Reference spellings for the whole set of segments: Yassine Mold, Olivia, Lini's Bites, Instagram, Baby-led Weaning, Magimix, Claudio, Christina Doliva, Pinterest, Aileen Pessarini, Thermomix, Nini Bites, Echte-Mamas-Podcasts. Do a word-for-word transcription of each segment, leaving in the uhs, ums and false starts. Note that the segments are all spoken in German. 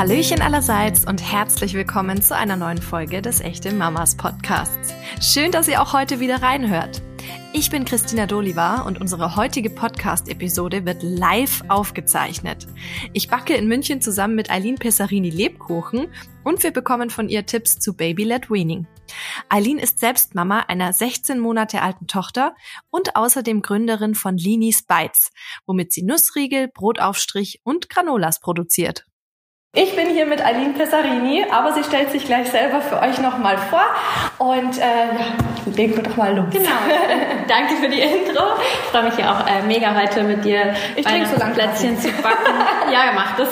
Hallöchen allerseits und herzlich willkommen zu einer neuen Folge des Echte-Mamas-Podcasts. Schön, dass ihr auch heute wieder reinhört. Ich bin Christina Doliva und unsere heutige Podcast-Episode wird live aufgezeichnet. Ich backe in München zusammen mit Aileen Pessarini Lebkuchen und wir bekommen von ihr Tipps zu Baby-led Weaning. Aileen ist selbst Mama einer sechzehn Monate alten Tochter und außerdem Gründerin von Lini's Bites, womit sie Nussriegel, Brotaufstrich und Granolas produziert. Ich bin hier mit Aileen Pessarini, aber sie stellt sich gleich selber für euch nochmal vor und äh, ja, legen wir doch mal los. Genau. Danke für die Intro. Ich freue mich ja auch äh, mega heute mit dir ich bei so lange Plätzchen zu backen. Ja, mach das.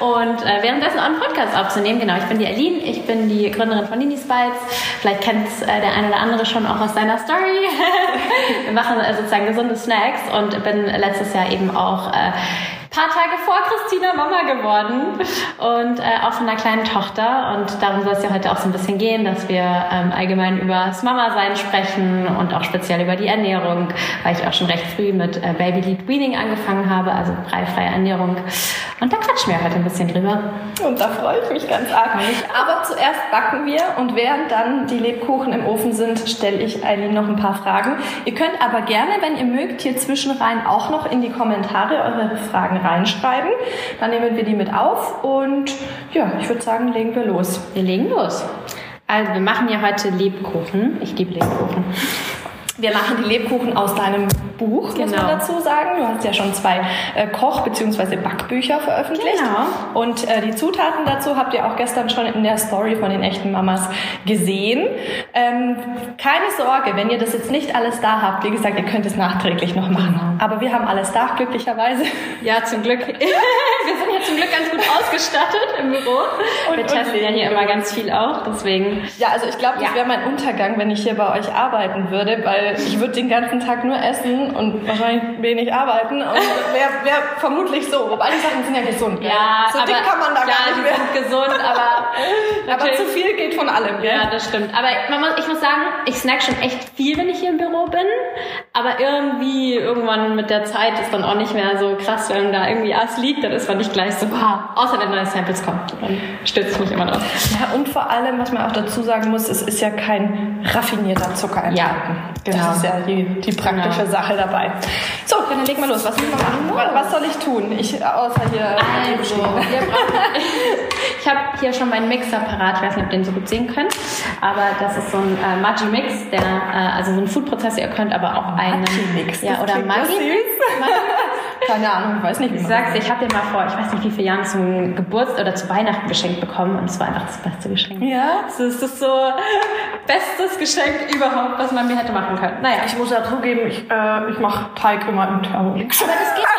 Und äh, währenddessen auch einen Podcast aufzunehmen. Genau, ich bin die Aileen, ich bin die Gründerin von Nini Bites. Vielleicht kennt es äh, der eine oder andere schon auch aus seiner Story. Wir machen äh, sozusagen gesunde Snacks und bin letztes Jahr eben auch äh, paar Tage vor Christina Mama geworden und äh, auch von einer kleinen Tochter. Und darum soll es ja heute auch so ein bisschen gehen, dass wir ähm, allgemein über das Mama-Sein sprechen und auch speziell über die Ernährung, weil ich auch schon recht früh mit äh, Baby-Led Weaning angefangen habe, also breifreie Ernährung. Und da quatschen wir heute ein bisschen drüber. Und da freue ich mich ganz arg. Aber zuerst backen wir und während dann die Lebkuchen im Ofen sind, stelle ich Aileen noch ein paar Fragen. Ihr könnt aber gerne, wenn ihr mögt, hier zwischenrein auch noch in die Kommentare eure Fragen reinschreiben. Dann nehmen wir die mit auf und ja, ich würde sagen, legen wir los. Wir legen los. Also wir machen ja heute Lebkuchen. Ich liebe Lebkuchen. Wir machen die Lebkuchen aus deinem Buch, genau. Muss man dazu sagen. Du hast ja schon zwei äh, Koch- bzw. Backbücher veröffentlicht. Genau. Und äh, die Zutaten dazu habt ihr auch gestern schon in der Story von den echten Mamas gesehen. Ähm, keine Sorge, wenn ihr das jetzt nicht alles da habt. Wie gesagt, ihr könnt es nachträglich noch machen. Genau. Aber wir haben alles da, glücklicherweise. Ja, zum Glück. Wir sind ja zum Glück ganz gut ausgestattet im Büro. Und, wir testen ja hier immer ganz viel auch, deswegen. Ja, also ich glaube, das ja. wäre mein Untergang, wenn ich hier bei euch arbeiten würde, weil ich würde den ganzen Tag nur essen und wahrscheinlich wenig arbeiten. Und wäre wär vermutlich so. Wobei die Sachen sind ja gesund. Gell? Ja, so dick kann man da klar, gar nicht mehr. Die sind gesund, aber, aber zu viel geht von allem. Gell? Ja, das stimmt. Aber man muss, ich muss sagen, ich snack schon echt viel, wenn ich hier im Büro bin. Aber irgendwie, irgendwann mit der Zeit ist dann auch nicht mehr so krass, wenn da irgendwie was liegt, dann ist man nicht gleich so, boah. Außer wenn neue Samples kommen. Dann stürzt es mich immer drauf. Ja, und vor allem, was man auch dazu sagen muss, es ist ja kein raffinierter Zucker enthalten. Ja. Genau. Das ist ja die, die praktische genau. Sache dabei. So, dann leg mal los. Was, müssen wir machen? Was, was soll ich tun? Ich, außer hier... Also, wir brauchen, ich habe hier schon meinen Mixer parat. Ich weiß nicht, ob ihr den so gut sehen könnt. Aber das ist so ein äh, Magimix, der, äh, also so ein Foodprozessor. Ihr könnt aber auch einen... Magimix? Ja, oder Magimix. Keine Ahnung, ich weiß nicht, wie man sagt. Ich habe den mal vor, ich weiß nicht, wie viele Jahren zum Geburtstag oder zu Weihnachten geschenkt bekommen. Und es war einfach das beste Geschenk. Ja? Das ist das so bestes Geschenk überhaupt, was man mir hätte machen können. Naja, ich muss ja zugeben, ich, äh, ich mache Teig immer im Thermomix. Aber das geht auch.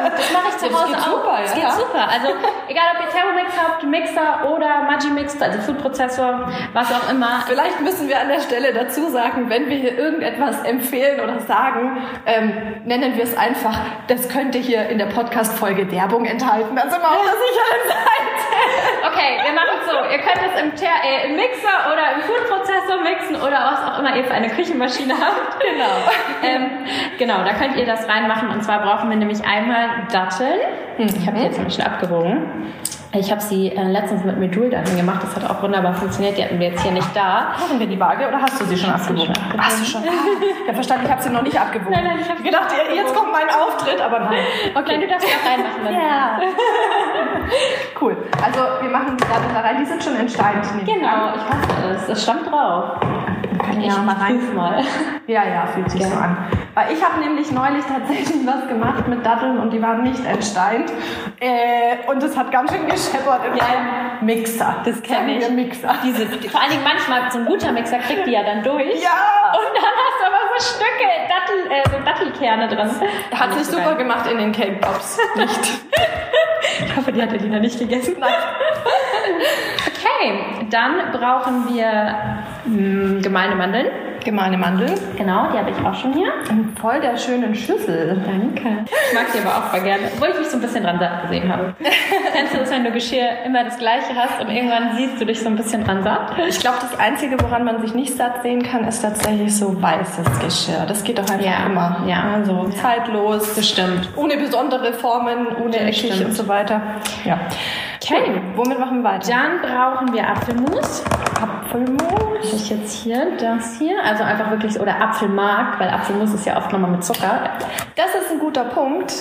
Das mache ich zu Hause das geht auch. Super, das ja. geht super. Also egal, ob ihr Thermomix habt, Mixer oder Magimix, also Foodprozessor, was auch immer. Vielleicht müssen wir an der Stelle dazu sagen, wenn wir hier irgendetwas empfehlen oder sagen, ähm, nennen wir es einfach, das können könnte hier in der Podcast-Folge Werbung enthalten. Da sind wir auf der sicheren Seite. Okay, wir machen es so. Ihr könnt es im, Ter- äh, im Mixer oder im Foodprozessor mixen oder was auch immer ihr für eine Küchenmaschine habt. Genau. ähm, genau, da könnt ihr das reinmachen. Und zwar brauchen wir nämlich einmal Datteln. Ich habe die jetzt ein bisschen abgewogen. Ich habe sie äh, letztens mit Medjool-Datteln gemacht. Das hat auch wunderbar funktioniert. Die hatten wir jetzt hier nicht da. Haben wir die Waage oder hast du sie schon abgewogen? Hast du schon? Ich habe verstanden, ich habe sie noch nicht abgewogen. Nein, nein, ich habe gedacht, abgewogen. Jetzt kommt mein Auftritt, aber nein. Okay, nein, du darfst sie auch reinmachen. Dann. Ja. Cool. Also wir machen die Datteln da rein. Die sind schon entscheidend. Genau, ich hasse es. Das stand drauf. Kann ich ja, mal rein. Mal. Ja, ja, fühlt sich ja. so an. Weil ich habe nämlich neulich tatsächlich was gemacht mit Datteln und die waren nicht entsteint. Äh, und es hat ganz schön gescheppert im ja, Mixer. Das kenne ich. Mixer. Diese, vor allen Dingen manchmal, so ein guter Mixer kriegt die ja dann durch. Ja! Und dann hast du aber so Stücke, Dattel, äh, so Dattelkerne drin. Hat sich super gemacht in den Cake Pops. Nicht. Ich hoffe, die hat Alina nicht gegessen. Nein. Okay, dann brauchen wir mh, gemahlene Mandeln. Gemahlene Mandeln. Genau, die habe ich auch schon hier. In voll der schönen Schüssel. Danke. Ich mag die aber auch voll gerne, obwohl ich mich so ein bisschen dran satt gesehen habe. Kennst du das, wenn du Geschirr immer das Gleiche hast und irgendwann siehst du dich so ein bisschen dran satt? Ich glaube, das Einzige, woran man sich nicht satt sehen kann, ist tatsächlich so weißes Geschirr. Das geht doch einfach ja, immer. Ja, also ja. Zeitlos. Bestimmt. Ohne besondere Formen, ohne eckig und so weiter. Ja. Okay, okay, womit machen wir weiter? Dann brauchen wir Apfelmus. Apfelmus. Das ist jetzt hier, das hier. Also einfach wirklich, oder Apfelmark, weil Apfelmus ist ja oft nochmal mit Zucker. Das ist ein guter Punkt,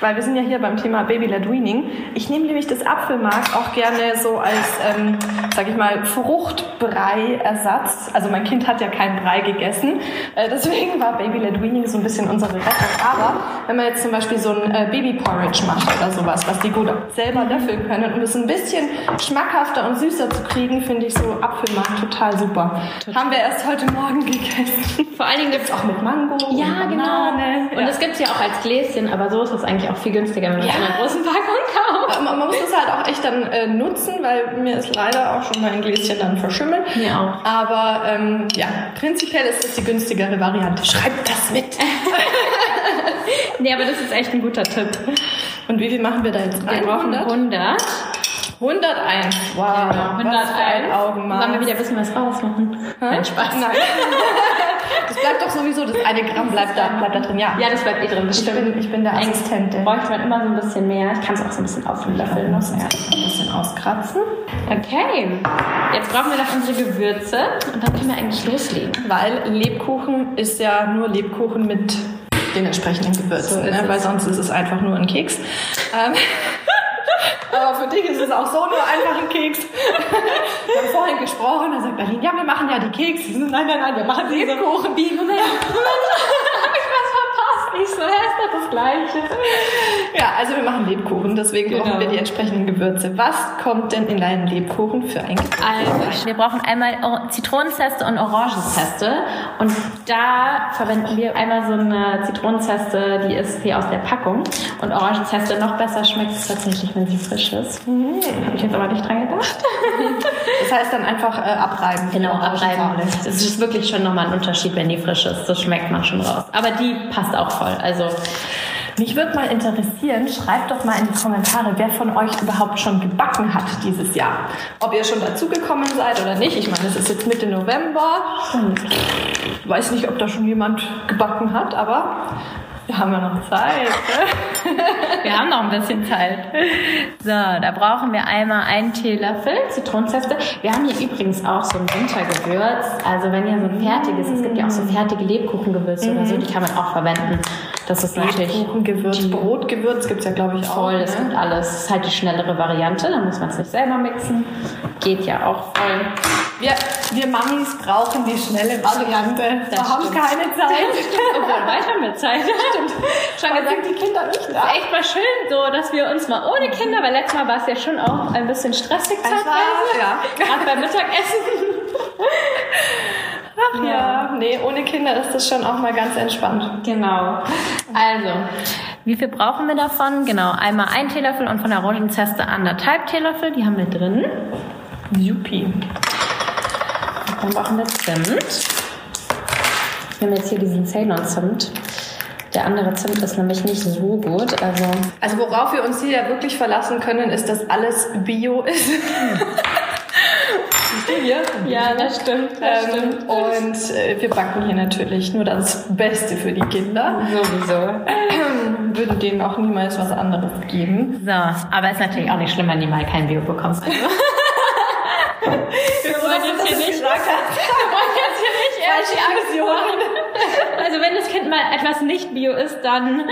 weil wir sind ja hier beim Thema Baby-led Weaning. Ich nehme nämlich das Apfelmark auch gerne so als, ähm, sag ich mal, Fruchtbrei-Ersatz. Also mein Kind hat ja keinen Brei gegessen. Äh, deswegen war Baby-led Weaning so ein bisschen unsere Rettung. Aber wenn man jetzt zum Beispiel so ein äh, Baby-Porridge macht oder sowas, was die gut selber löffeln können, um es ein bisschen schmackhafter und süßer zu kriegen, finde ich so Apfelmark total super. Total. Haben wir erst heute Morgen gegessen. Vor allen Dingen gibt es auch mit Mango. Ja, und Banane. Genau. Und das gibt es ja auch als Gläschen, aber so ist es eigentlich auch viel günstiger, wenn man ja. in einer großen Packung kauft. Man, man muss das halt auch echt dann äh, nutzen, weil mir ist leider auch schon mal ein Gläschen dann verschimmelt. Mir auch. Aber ähm, ja, prinzipiell ist das die günstigere Variante. Schreibt das mit! Nee, aber das ist echt ein guter Tipp. Und wie viel machen wir da jetzt rein? Wir brauchen hundert. hunderteins. Wow. Genau, hunderteins. Was für ein Augenmaß. Sollen wir wieder ein bisschen was rausmachen? Nein, Spaß. Nein. Das bleibt doch sowieso, das eine Gramm bleibt da, bleibt da drin, ja. Ja, das bleibt eh drin, bestimmt. Ich bin, ich bin der Assistentin. Bräuchte man immer so ein bisschen mehr. Ich kann es auch so ein bisschen auflöffeln. Ja, ein bisschen auskratzen. Okay, jetzt brauchen wir noch unsere Gewürze und dann können wir eigentlich loslegen. Weil Lebkuchen ist ja nur Lebkuchen mit den entsprechenden Gewürzen, so ne? Weil sonst ist es einfach nur ein Keks. Ähm. Aber für dich ist es auch so nur einfach ein Keks. Wir haben vorhin gesprochen, da sagt Berlin, ja, wir machen ja die Kekse. Nein, nein, nein, wir machen Lebkuchen. Wie? Moment, Moment. Hab ich was verpasst? Ich so, ja, ist doch das Gleiche. Ja, also wir machen Lebkuchen, deswegen genau. brauchen wir die entsprechenden Gewürze. Was kommt denn in deinen Lebkuchen für ein Gewürz? Also, wir brauchen einmal Zitronenzeste und Orangenzeste. Und da verwenden wir einmal so eine Zitronenzeste, die ist hier aus der Packung. Und Orangenzeste, noch besser schmeckt es tatsächlich, wenn sie frisch ist. Mhm. Habe ich jetzt aber nicht dran gedacht. Das heißt dann einfach äh, abreiben. Genau, abreiben. Es ist wirklich schon nochmal ein Unterschied, wenn die frisch ist. Das schmeckt man schon raus. Aber die passt auch voll. Also... Mich würde mal interessieren, schreibt doch mal in die Kommentare, wer von euch überhaupt schon gebacken hat dieses Jahr. Ob ihr schon dazugekommen seid oder nicht. Ich meine, es ist jetzt Mitte November. Ich weiß nicht, ob da schon jemand gebacken hat, aber wir haben ja noch Zeit. Wir haben noch ein bisschen Zeit. So, da brauchen wir einmal einen Teelöffel Zitronenzeste. Wir haben hier übrigens auch so ein Wintergewürz. Also wenn ihr so ein fertiges, mm. es gibt ja auch so fertige Lebkuchengewürze mm. oder so, die kann man auch verwenden. Das ist natürlich Lebkuchengewürz, Brotgewürz gibt es ja, glaube ich, auch. Voll, es gibt alles. Das ist halt die schnellere Variante, dann muss man es nicht selber mixen. Geht ja auch voll. Wir, wir Mamis brauchen die schnelle Variante. Das wir stimmt. haben keine Zeit. Obwohl, weiter mit Zeit. Stimmt. Schon aber gesagt, die Kinder nicht da. Ist echt mal schön so, dass wir uns mal ohne Kinder, weil letztes Mal war es ja schon auch ein bisschen stressig zeitweise. Ja. Gerade beim Mittagessen. Ach ja. ja, nee, ohne Kinder ist das schon auch mal ganz entspannt. Genau. Also, wie viel brauchen wir davon? Genau, einmal ein Teelöffel und von der Orangenzeste anderthalb Teelöffel. Die haben wir drin. Juppie. Dann brauchen wir Zimt. Wir haben jetzt hier diesen Ceylon-Zimt. Der andere Zimt ist nämlich nicht so gut. Also, also worauf wir uns hier ja wirklich verlassen können, ist, dass alles Bio ist. Hier. Ja, das stimmt. Das ähm, stimmt. Und äh, wir backen hier natürlich nur das Beste für die Kinder. Sowieso. Ähm, würde denen auch niemals was anderes geben. So, aber ist natürlich auch nicht schlimm, wenn die mal kein Bio bekommst. Also. wir, wir wollen jetzt hier nicht. Gesagt hast. Wir wollen jetzt hier nicht ehrlich Aktionen. Also wenn das Kind mal etwas nicht Bio ist, dann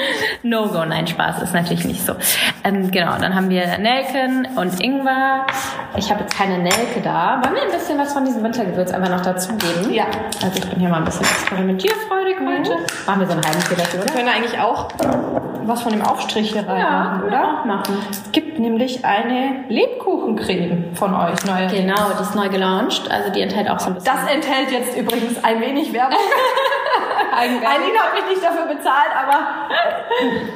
no go. Nein, Spaß ist natürlich nicht so. Ähm, genau, dann haben wir Nelken und Ingwer. Ich habe jetzt keine Nelke da. Wollen wir ein bisschen was von diesem Wintergewürz einfach noch dazugeben? Ja. Also ich bin hier mal ein bisschen experimentierfreudig heute. Mhm. Machen wir so einen halben Teelöffel, oder? Wir können eigentlich auch was von dem Aufstrich hier reinmachen, ja, oder? Ja, auch machen. Es gibt nämlich eine Lebkuchencreme von euch, neue. Genau, die ist neu gelauncht. Also die enthält auch so ein bisschen. Das enthält jetzt übrigens ein wenig Werbung. Aileen hat mich nicht dafür bezahlt, aber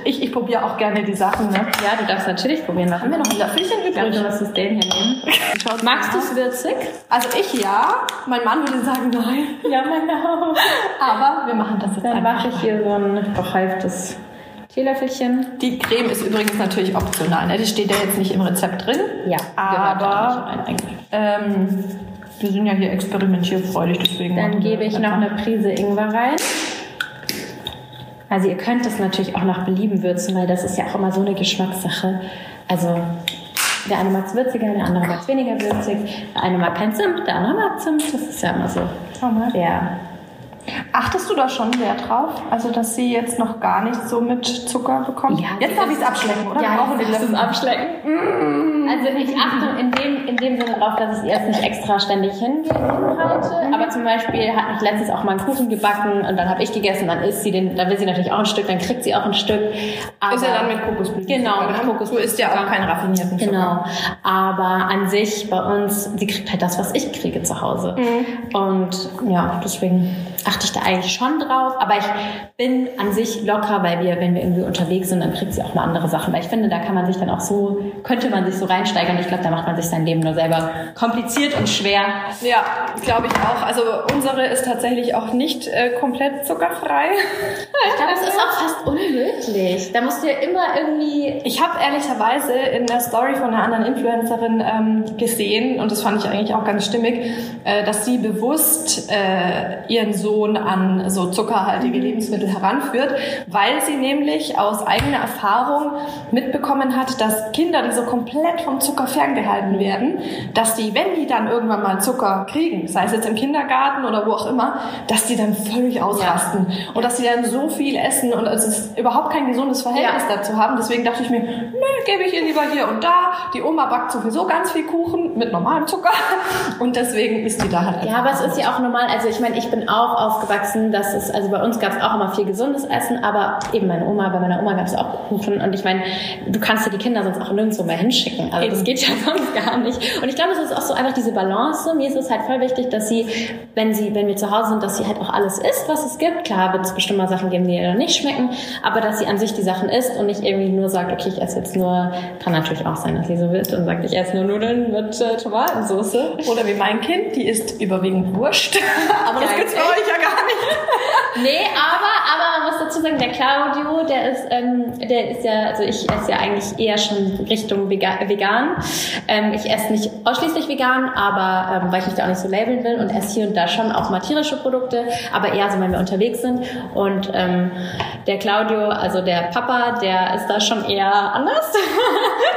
ich, ich probiere auch gerne die Sachen. Ne? Ja, du darfst natürlich probieren. Machen wir noch ein Löffelchen übrig? Du musst das den hier nehmen. Schaut, magst du es würzig? Also ich ja. Mein Mann würde sagen nein. Ja, mein Mann auch. Aber wir machen das jetzt dann einfach. Dann mache ich hier so ein behalftes Teelöffelchen. Die Creme ist übrigens natürlich optional. Ne? Die steht ja jetzt nicht im Rezept drin. Ja, aber ähm, wir sind ja hier experimentierfreudig, deswegen. Dann gebe ich noch eine Prise Ingwer rein. Also ihr könnt das natürlich auch nach Belieben würzen, weil das ist ja auch immer so eine Geschmackssache. Also der eine mag es würziger, der andere mag es weniger würzig. Der eine mag kein Zimt, der andere mag Zimt. Das ist ja immer so. Ja. Achtest du da schon Wert drauf? Also, dass sie jetzt noch gar nicht so mit Zucker bekommt? Ja, jetzt darf ich es abschlecken, oder? Ja, wir jetzt darfst du es abschlecken. Mm. Also, ich achte in dem, in dem Sinne drauf, dass ich erst nicht extra ständig hinhalte. Aber zum Beispiel hat mich letztens auch mal einen Kuchen gebacken und dann habe ich gegessen, dann isst sie den, dann will sie natürlich auch ein Stück, dann kriegt sie auch ein Stück. Aber ist ja dann mit Kokosblüten. Genau, mit Kokosblüten. Du isst ja auch keinen raffinierten Zucker. Genau. Aber an sich bei uns, sie kriegt halt das, was ich kriege zu Hause. Mm. Und ja, deswegen achte ich da eigentlich schon drauf, aber ich bin an sich locker, weil wir, wenn wir irgendwie unterwegs sind, dann kriegt sie auch mal andere Sachen, weil ich finde, da kann man sich dann auch so, könnte man sich so reinsteigern. Ich glaube, da macht man sich sein Leben nur selber kompliziert und schwer. Ja, glaube ich auch. Also unsere ist tatsächlich auch nicht äh, komplett zuckerfrei. Ich glaube, das ist auch fast unmöglich. Da musst du ja immer irgendwie... Ich habe ehrlicherweise in der Story von einer anderen Influencerin ähm, gesehen, und das fand ich eigentlich auch ganz stimmig, äh, dass sie bewusst äh, ihren Sohn an so zuckerhaltige Lebensmittel heranführt, weil sie nämlich aus eigener Erfahrung mitbekommen hat, dass Kinder, die so komplett vom Zucker ferngehalten werden, dass die, wenn die dann irgendwann mal Zucker kriegen, sei es jetzt im Kindergarten oder wo auch immer, dass die dann völlig ausrasten, ja, und dass sie dann so viel essen und es ist überhaupt kein gesundes Verhältnis, ja, dazu haben. Deswegen dachte ich mir, nö, gebe ich ihr lieber hier und da. Die Oma backt sowieso ganz viel Kuchen mit normalem Zucker und deswegen isst die da halt. Ja, aber es ist ja auch normal. Also ich meine, ich bin auch aufgewachsen, dass es, also bei uns gab es auch immer viel gesundes Essen, aber eben meine Oma, bei meiner Oma gab es auch Kuchen und ich meine, du kannst ja die Kinder sonst auch nirgendwo mehr hinschicken, also das geht ja sonst gar nicht. Und ich glaube, es ist auch so einfach diese Balance. Mir ist es halt voll wichtig, dass sie, wenn sie, wenn wir zu Hause sind, dass sie halt auch alles isst, was es gibt. Klar wird es bestimmt mal Sachen geben, die ihr dann nicht schmecken, aber dass sie an sich die Sachen isst und nicht irgendwie nur sagt, okay, ich esse jetzt nur, kann natürlich auch sein, dass sie so wird und sagt, ich esse nur Nudeln mit äh, Tomatensauce. Oder wie mein Kind, die isst überwiegend Wurst, aber das gibt's bei euch ja gar nicht. Nee, aber, aber man muss dazu sagen, der Claudio, der ist, ähm, der ist ja, also ich esse ja eigentlich eher schon Richtung vegan. Ähm, ich esse nicht ausschließlich vegan, aber ähm, weil ich mich da auch nicht so labeln will und esse hier und da schon auch mal tierische Produkte, aber eher so, wenn wir unterwegs sind. Und ähm, der Claudio, also der Papa, der ist da schon eher anders.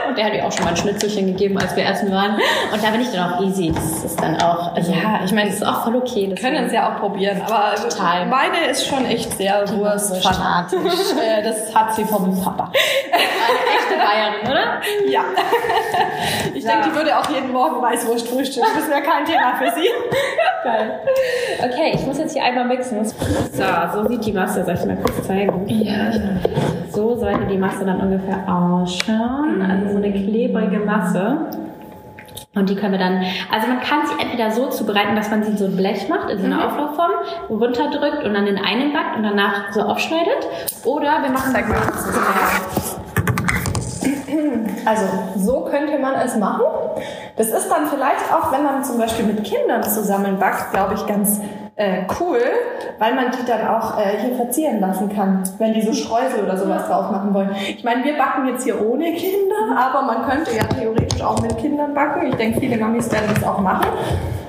Und der hat mir auch schon mal ein Schnitzelchen gegeben, als wir essen waren. Und da bin ich dann auch easy. Das ist dann auch, also, ja, ich meine, das ist auch voll okay. Wir können es ja auch probieren, aber total. Meine ist schon echt sehr wurstfanatisch. Das hat sie vom Papa. Eine echte Bayern, oder? Ja. Ich ja. denke, die würde auch jeden Morgen Weißwurst frühstücken. Das wäre kein Thema für sie. Geil. Okay, ich muss jetzt hier einmal mixen. So, so sieht die Masse, soll ich mal kurz zeigen? Ja. So sollte die Masse dann ungefähr ausschauen. Also so eine klebrige Masse. Und die können wir dann, also man kann sie entweder so zubereiten, dass man sie in so ein Blech macht, in so eine mhm. Auflaufform, runterdrückt und dann in einen backt und danach so aufschneidet. Oder wir machen... Zeig mal. Also so könnte man es machen. Das ist dann vielleicht auch, wenn man zum Beispiel mit Kindern zusammen backt, glaube ich, ganz... Äh, cool, weil man die dann auch äh, hier verzieren lassen kann, wenn die so Streusel oder sowas drauf machen wollen. Ich meine, wir backen jetzt hier ohne Kinder, aber man könnte ja theoretisch auch mit Kindern backen. Ich denke, viele Mamis werden das auch machen.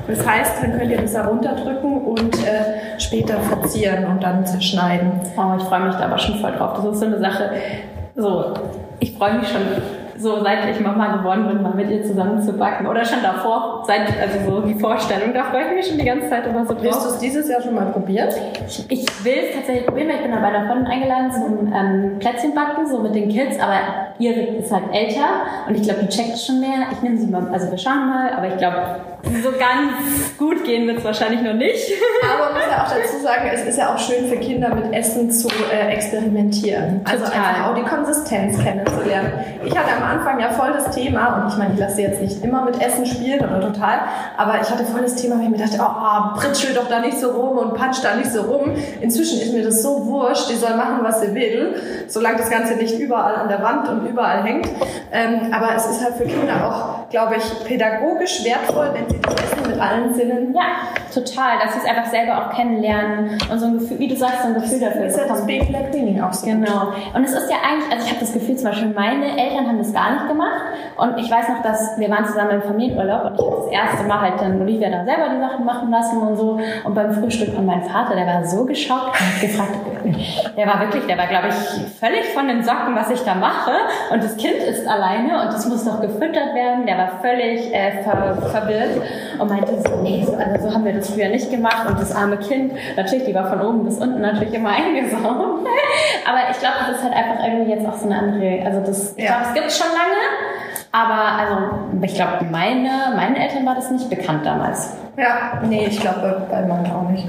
Das heißt, dann könnt ihr das da runterdrücken und äh, später verzieren und dann zerschneiden. Oh, ich freue mich da aber schon voll drauf. Das ist so eine Sache, so, ich freue mich schon so, seit ich Mama geworden bin, mal mit ihr zusammen zu backen. Oder schon davor, seit, also so die Vorstellung, da freue ich mich schon die ganze Zeit immer so drauf. Hast du es dieses Jahr schon mal probiert? Ich, ich will es tatsächlich probieren, weil ich bin dabei davon eingeladen zum ähm, Plätzchenbacken, so mit den Kids, aber ihre ist halt älter und ich glaube, die checkt schon mehr. Ich nehme sie mal, also wir schauen mal, aber ich glaube, so ganz gut gehen wird es wahrscheinlich noch nicht. Aber man muss ja auch dazu sagen, es ist ja auch schön für Kinder mit Essen zu äh, experimentieren. Total. Also einfach auch die Konsistenz kennenzulernen. Ich hatte am Anfang ja voll das Thema, und ich meine, ich lasse sie jetzt nicht immer mit Essen spielen oder total, aber ich hatte voll das Thema, weil ich mir dachte, oh, pritschel doch da nicht so rum und patsch da nicht so rum. Inzwischen ist mir das so wurscht, die soll machen, was sie will, solange das Ganze nicht überall an der Wand und überall hängt. Ähm, aber es ist halt für Kinder auch, glaube ich, pädagogisch wertvoll, wenn sie das Essen mit allen Sinnen. Ja, total, dass sie es einfach selber auch kennenlernen und so ein Gefühl, wie du sagst, so ein Gefühl dafür ist bekommen. Ist ja das Baby Cleaning auch so. Genau. Und es ist ja eigentlich, also ich habe das Gefühl, zum Beispiel meine Eltern haben das gar nicht gemacht, und ich weiß noch, dass wir waren zusammen im Familienurlaub und ich habe das erste Mal halt dann Olivia dann selber die Sachen machen lassen und so, und beim Frühstück von meinem Vater, der war so geschockt und hat gefragt, der war wirklich, der war glaube ich völlig von den Socken, was ich da mache, und das Kind ist alleine und das muss noch gefüttert werden, der war völlig äh, ver- verwirrt und meinte so, nee, also so haben wir das früher nicht gemacht, und das arme Kind, natürlich, die war von oben bis unten natürlich immer eingesaugt, aber ich glaube, das ist halt einfach irgendwie jetzt auch so eine andere, also das, ich glaube, es gibt es schon lange, aber also ich glaube, meine, meinen Eltern war das nicht bekannt damals. Ja, nee, ich glaube, bei meinen auch nicht.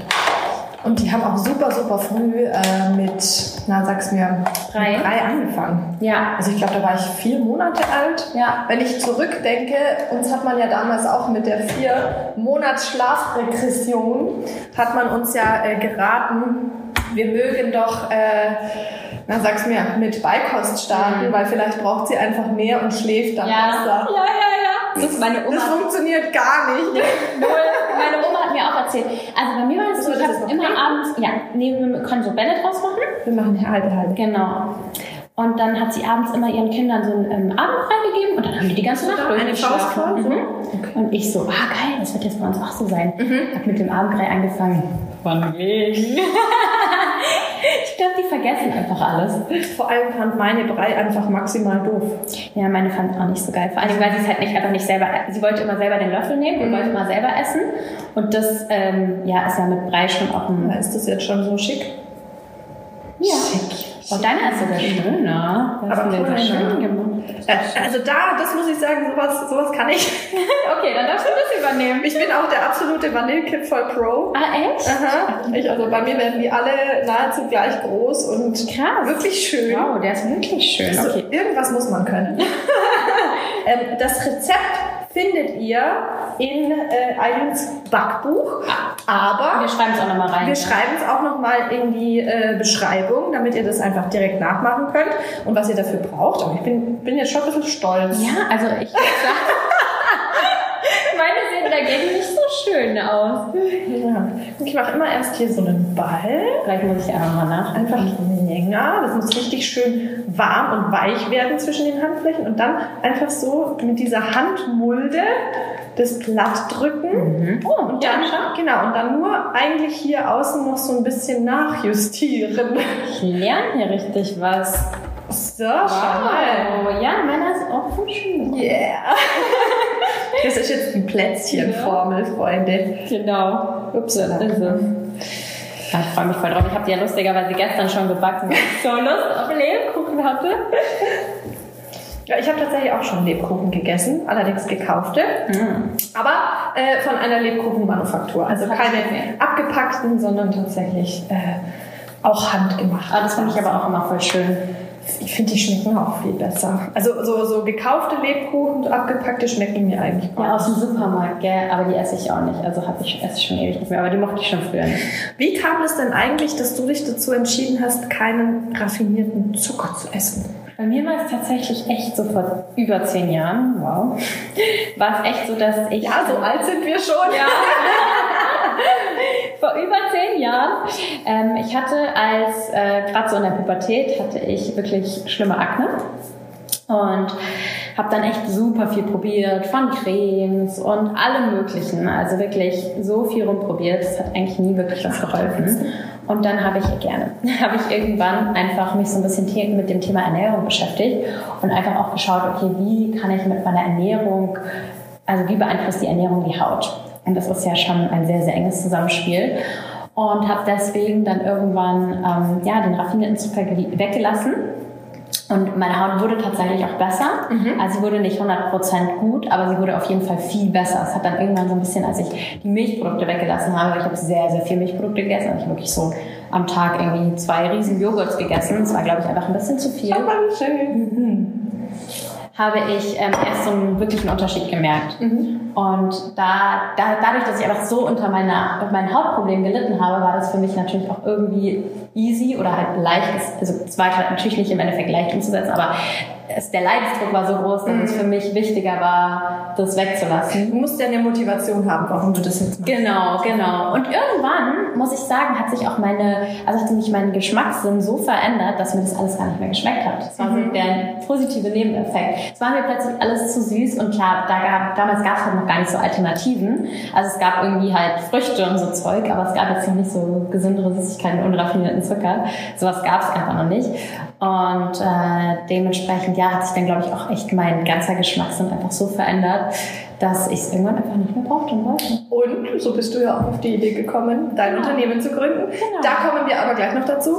Und die haben auch super, super früh äh, mit, na sag's mir, drei. mit drei angefangen. Ja. Also ich glaube, da war ich vier Monate alt. Ja. Wenn ich zurückdenke, uns hat man ja damals auch mit der vier Monats Schlafregression, hat man uns ja äh, geraten, wir mögen doch, äh, na sag's mir, mit Beikost starten, mhm. weil vielleicht braucht sie einfach mehr und schläft dann ja. besser. Ja, ja, ja. Das, das, meine Oma, das funktioniert gar nicht. Null. Meine Oma hat mir auch erzählt. Also bei mir war es so, ich habe immer abends, ja, nee, wir können so Bälle draus machen. Wir machen halbe, halbe. Genau. Und dann hat sie abends immer ihren Kindern so einen ähm, Abend reingegeben, und dann haben die die ganze Nacht durchgeschlafen. Mhm. Okay. Und ich so, ah geil, das wird jetzt bei uns auch so sein. Mhm. Hab mit dem Abendbrei angefangen. Von wegen. Ich glaube, die vergessen einfach alles. Vor allem fand meine Brei einfach maximal doof. Ja, meine fand auch nicht so geil. Vor allem, weil sie es halt nicht, einfach nicht selber, sie wollte immer selber den Löffel nehmen und mhm. wollte immer selber essen. Und das, ähm, ja, ist ja mit Brei schon auch ein... Ist das jetzt schon so schick? Ja. Schick. Oh, deine ist sogar schöner. Was aber cool, schön. Also da, das muss ich sagen, sowas, sowas kann ich. Okay, dann darfst du das übernehmen. Ich bin auch der absolute Vanille-Kipferl-Pro. Ah, echt? Aha. Ich, also bei mir werden die alle nahezu gleich groß und krass. Wirklich schön. Wow, der ist wirklich schön. Also, okay. Irgendwas muss man können. Das Rezept findet ihr in äh, Eileens Backbuch. Aber wir schreiben es auch nochmal rein. Wir schreiben es auch nochmal in die äh, Beschreibung, damit ihr das einfach direkt nachmachen könnt und was ihr dafür braucht. Aber ich bin, bin jetzt schon ein bisschen stolz. Ja, also ich sag, meine sehen dagegen nicht so schön aus. Ja. Ich mache immer erst hier so einen Ball. Vielleicht muss ich einfach mal nach. Einfach länger. Das muss richtig schön warm und weich werden zwischen den Handflächen. Und dann einfach so mit dieser Handmulde das glatt drücken. Mhm. Oh, und dann, ja, genau. Und dann nur eigentlich hier außen noch so ein bisschen nachjustieren. Ich lerne hier richtig was. So, wow. Schau mal. Oh, ja, meiner ist auch so schön. Yeah. Das ist jetzt die Plätzchenformel, ja. Freunde. Genau. Ups, das ist es. Ich freue mich voll drauf. Ich habe die ja lustigerweise gestern schon gebacken, weil ich so Lust auf Lebkuchen hatte. Ja, ich habe tatsächlich auch schon Lebkuchen gegessen, allerdings gekaufte. Mhm. Aber äh, von einer Lebkuchenmanufaktur. Also keine abgepackten, sondern tatsächlich äh, auch handgemacht. Ah, das finde ich aber auch immer voll schön. Ich finde, die schmecken auch viel besser. Also so, so gekaufte Lebkuchen, abgepackte schmecken mir eigentlich auch. Ja, aus dem Supermarkt, gell? Aber die esse ich auch nicht. Also hab ich, esse ich schon ewig nicht mehr. Aber die mochte ich schon früher nicht. Wie kam es denn eigentlich, dass du dich dazu entschieden hast, keinen raffinierten Zucker zu essen? Bei mir war es tatsächlich echt so vor über zehn Jahren. Wow. War es echt so, dass ich... Ja, so alt sind wir schon. Ja. Vor über zehn Jahren. Ähm, ich hatte als, äh, gerade so in der Pubertät, hatte ich wirklich schlimme Akne. Und habe dann echt super viel probiert, von Cremes und allem Möglichen. Also wirklich so viel rumprobiert. Es hat eigentlich nie wirklich was geholfen. Und dann habe ich gerne, habe ich irgendwann einfach mich so ein bisschen mit dem Thema Ernährung beschäftigt und einfach auch geschaut, okay, wie kann ich mit meiner Ernährung, also wie beeinflusst die Ernährung die Haut? Und das ist ja schon ein sehr, sehr enges Zusammenspiel. Und habe deswegen dann irgendwann ähm, ja, den raffinierten Zucker weggelassen Und meine Haut wurde tatsächlich auch besser. Mhm. Also sie wurde nicht hundert Prozent gut, aber sie wurde auf jeden Fall viel besser. Es hat dann irgendwann so ein bisschen, als ich die Milchprodukte weggelassen habe, weil ich habe sehr, sehr viel Milchprodukte gegessen. Ich habe wirklich so am Tag irgendwie zwei riesen Joghurts gegessen. Das war, glaube ich, einfach ein bisschen zu viel. Aber schön. Mhm. Habe ich ähm, erst so einen wirklichen Unterschied gemerkt. Mhm. Und da, da, dadurch, dass ich einfach so unter meiner, meinen Hautproblemen gelitten habe, war das für mich natürlich auch irgendwie easy oder halt leicht. Also es war halt natürlich nicht im Endeffekt leicht umzusetzen, aber es, der Leidensdruck war so groß, dass mhm. es für mich wichtiger war, das wegzulassen. Du musst ja eine Motivation haben, warum du das jetzt machst. Genau, genau. Und irgendwann, muss ich sagen, hat sich auch meine, also hat sich mein Geschmackssinn so verändert, dass mir das alles gar nicht mehr geschmeckt hat. Das war mhm. so der positive Nebeneffekt. Es war mir plötzlich alles zu süß und klar, da gab, damals gab es halt noch gar nicht so Alternativen. Also es gab irgendwie halt Früchte und so Zeug, aber es gab jetzt noch nicht so gesündere Süßigkeiten, unraffinierten Zucker. Sowas gab es einfach noch nicht. Und äh, dementsprechend, ja, hat sich dann, glaube ich, auch echt mein ganzer Geschmackssinn einfach so verändert, dass ich es irgendwann einfach nicht mehr brauchte und wollte. Und so bist du ja auch auf die Idee gekommen, dein genau. Unternehmen zu gründen. Genau. Da kommen wir aber gleich noch dazu.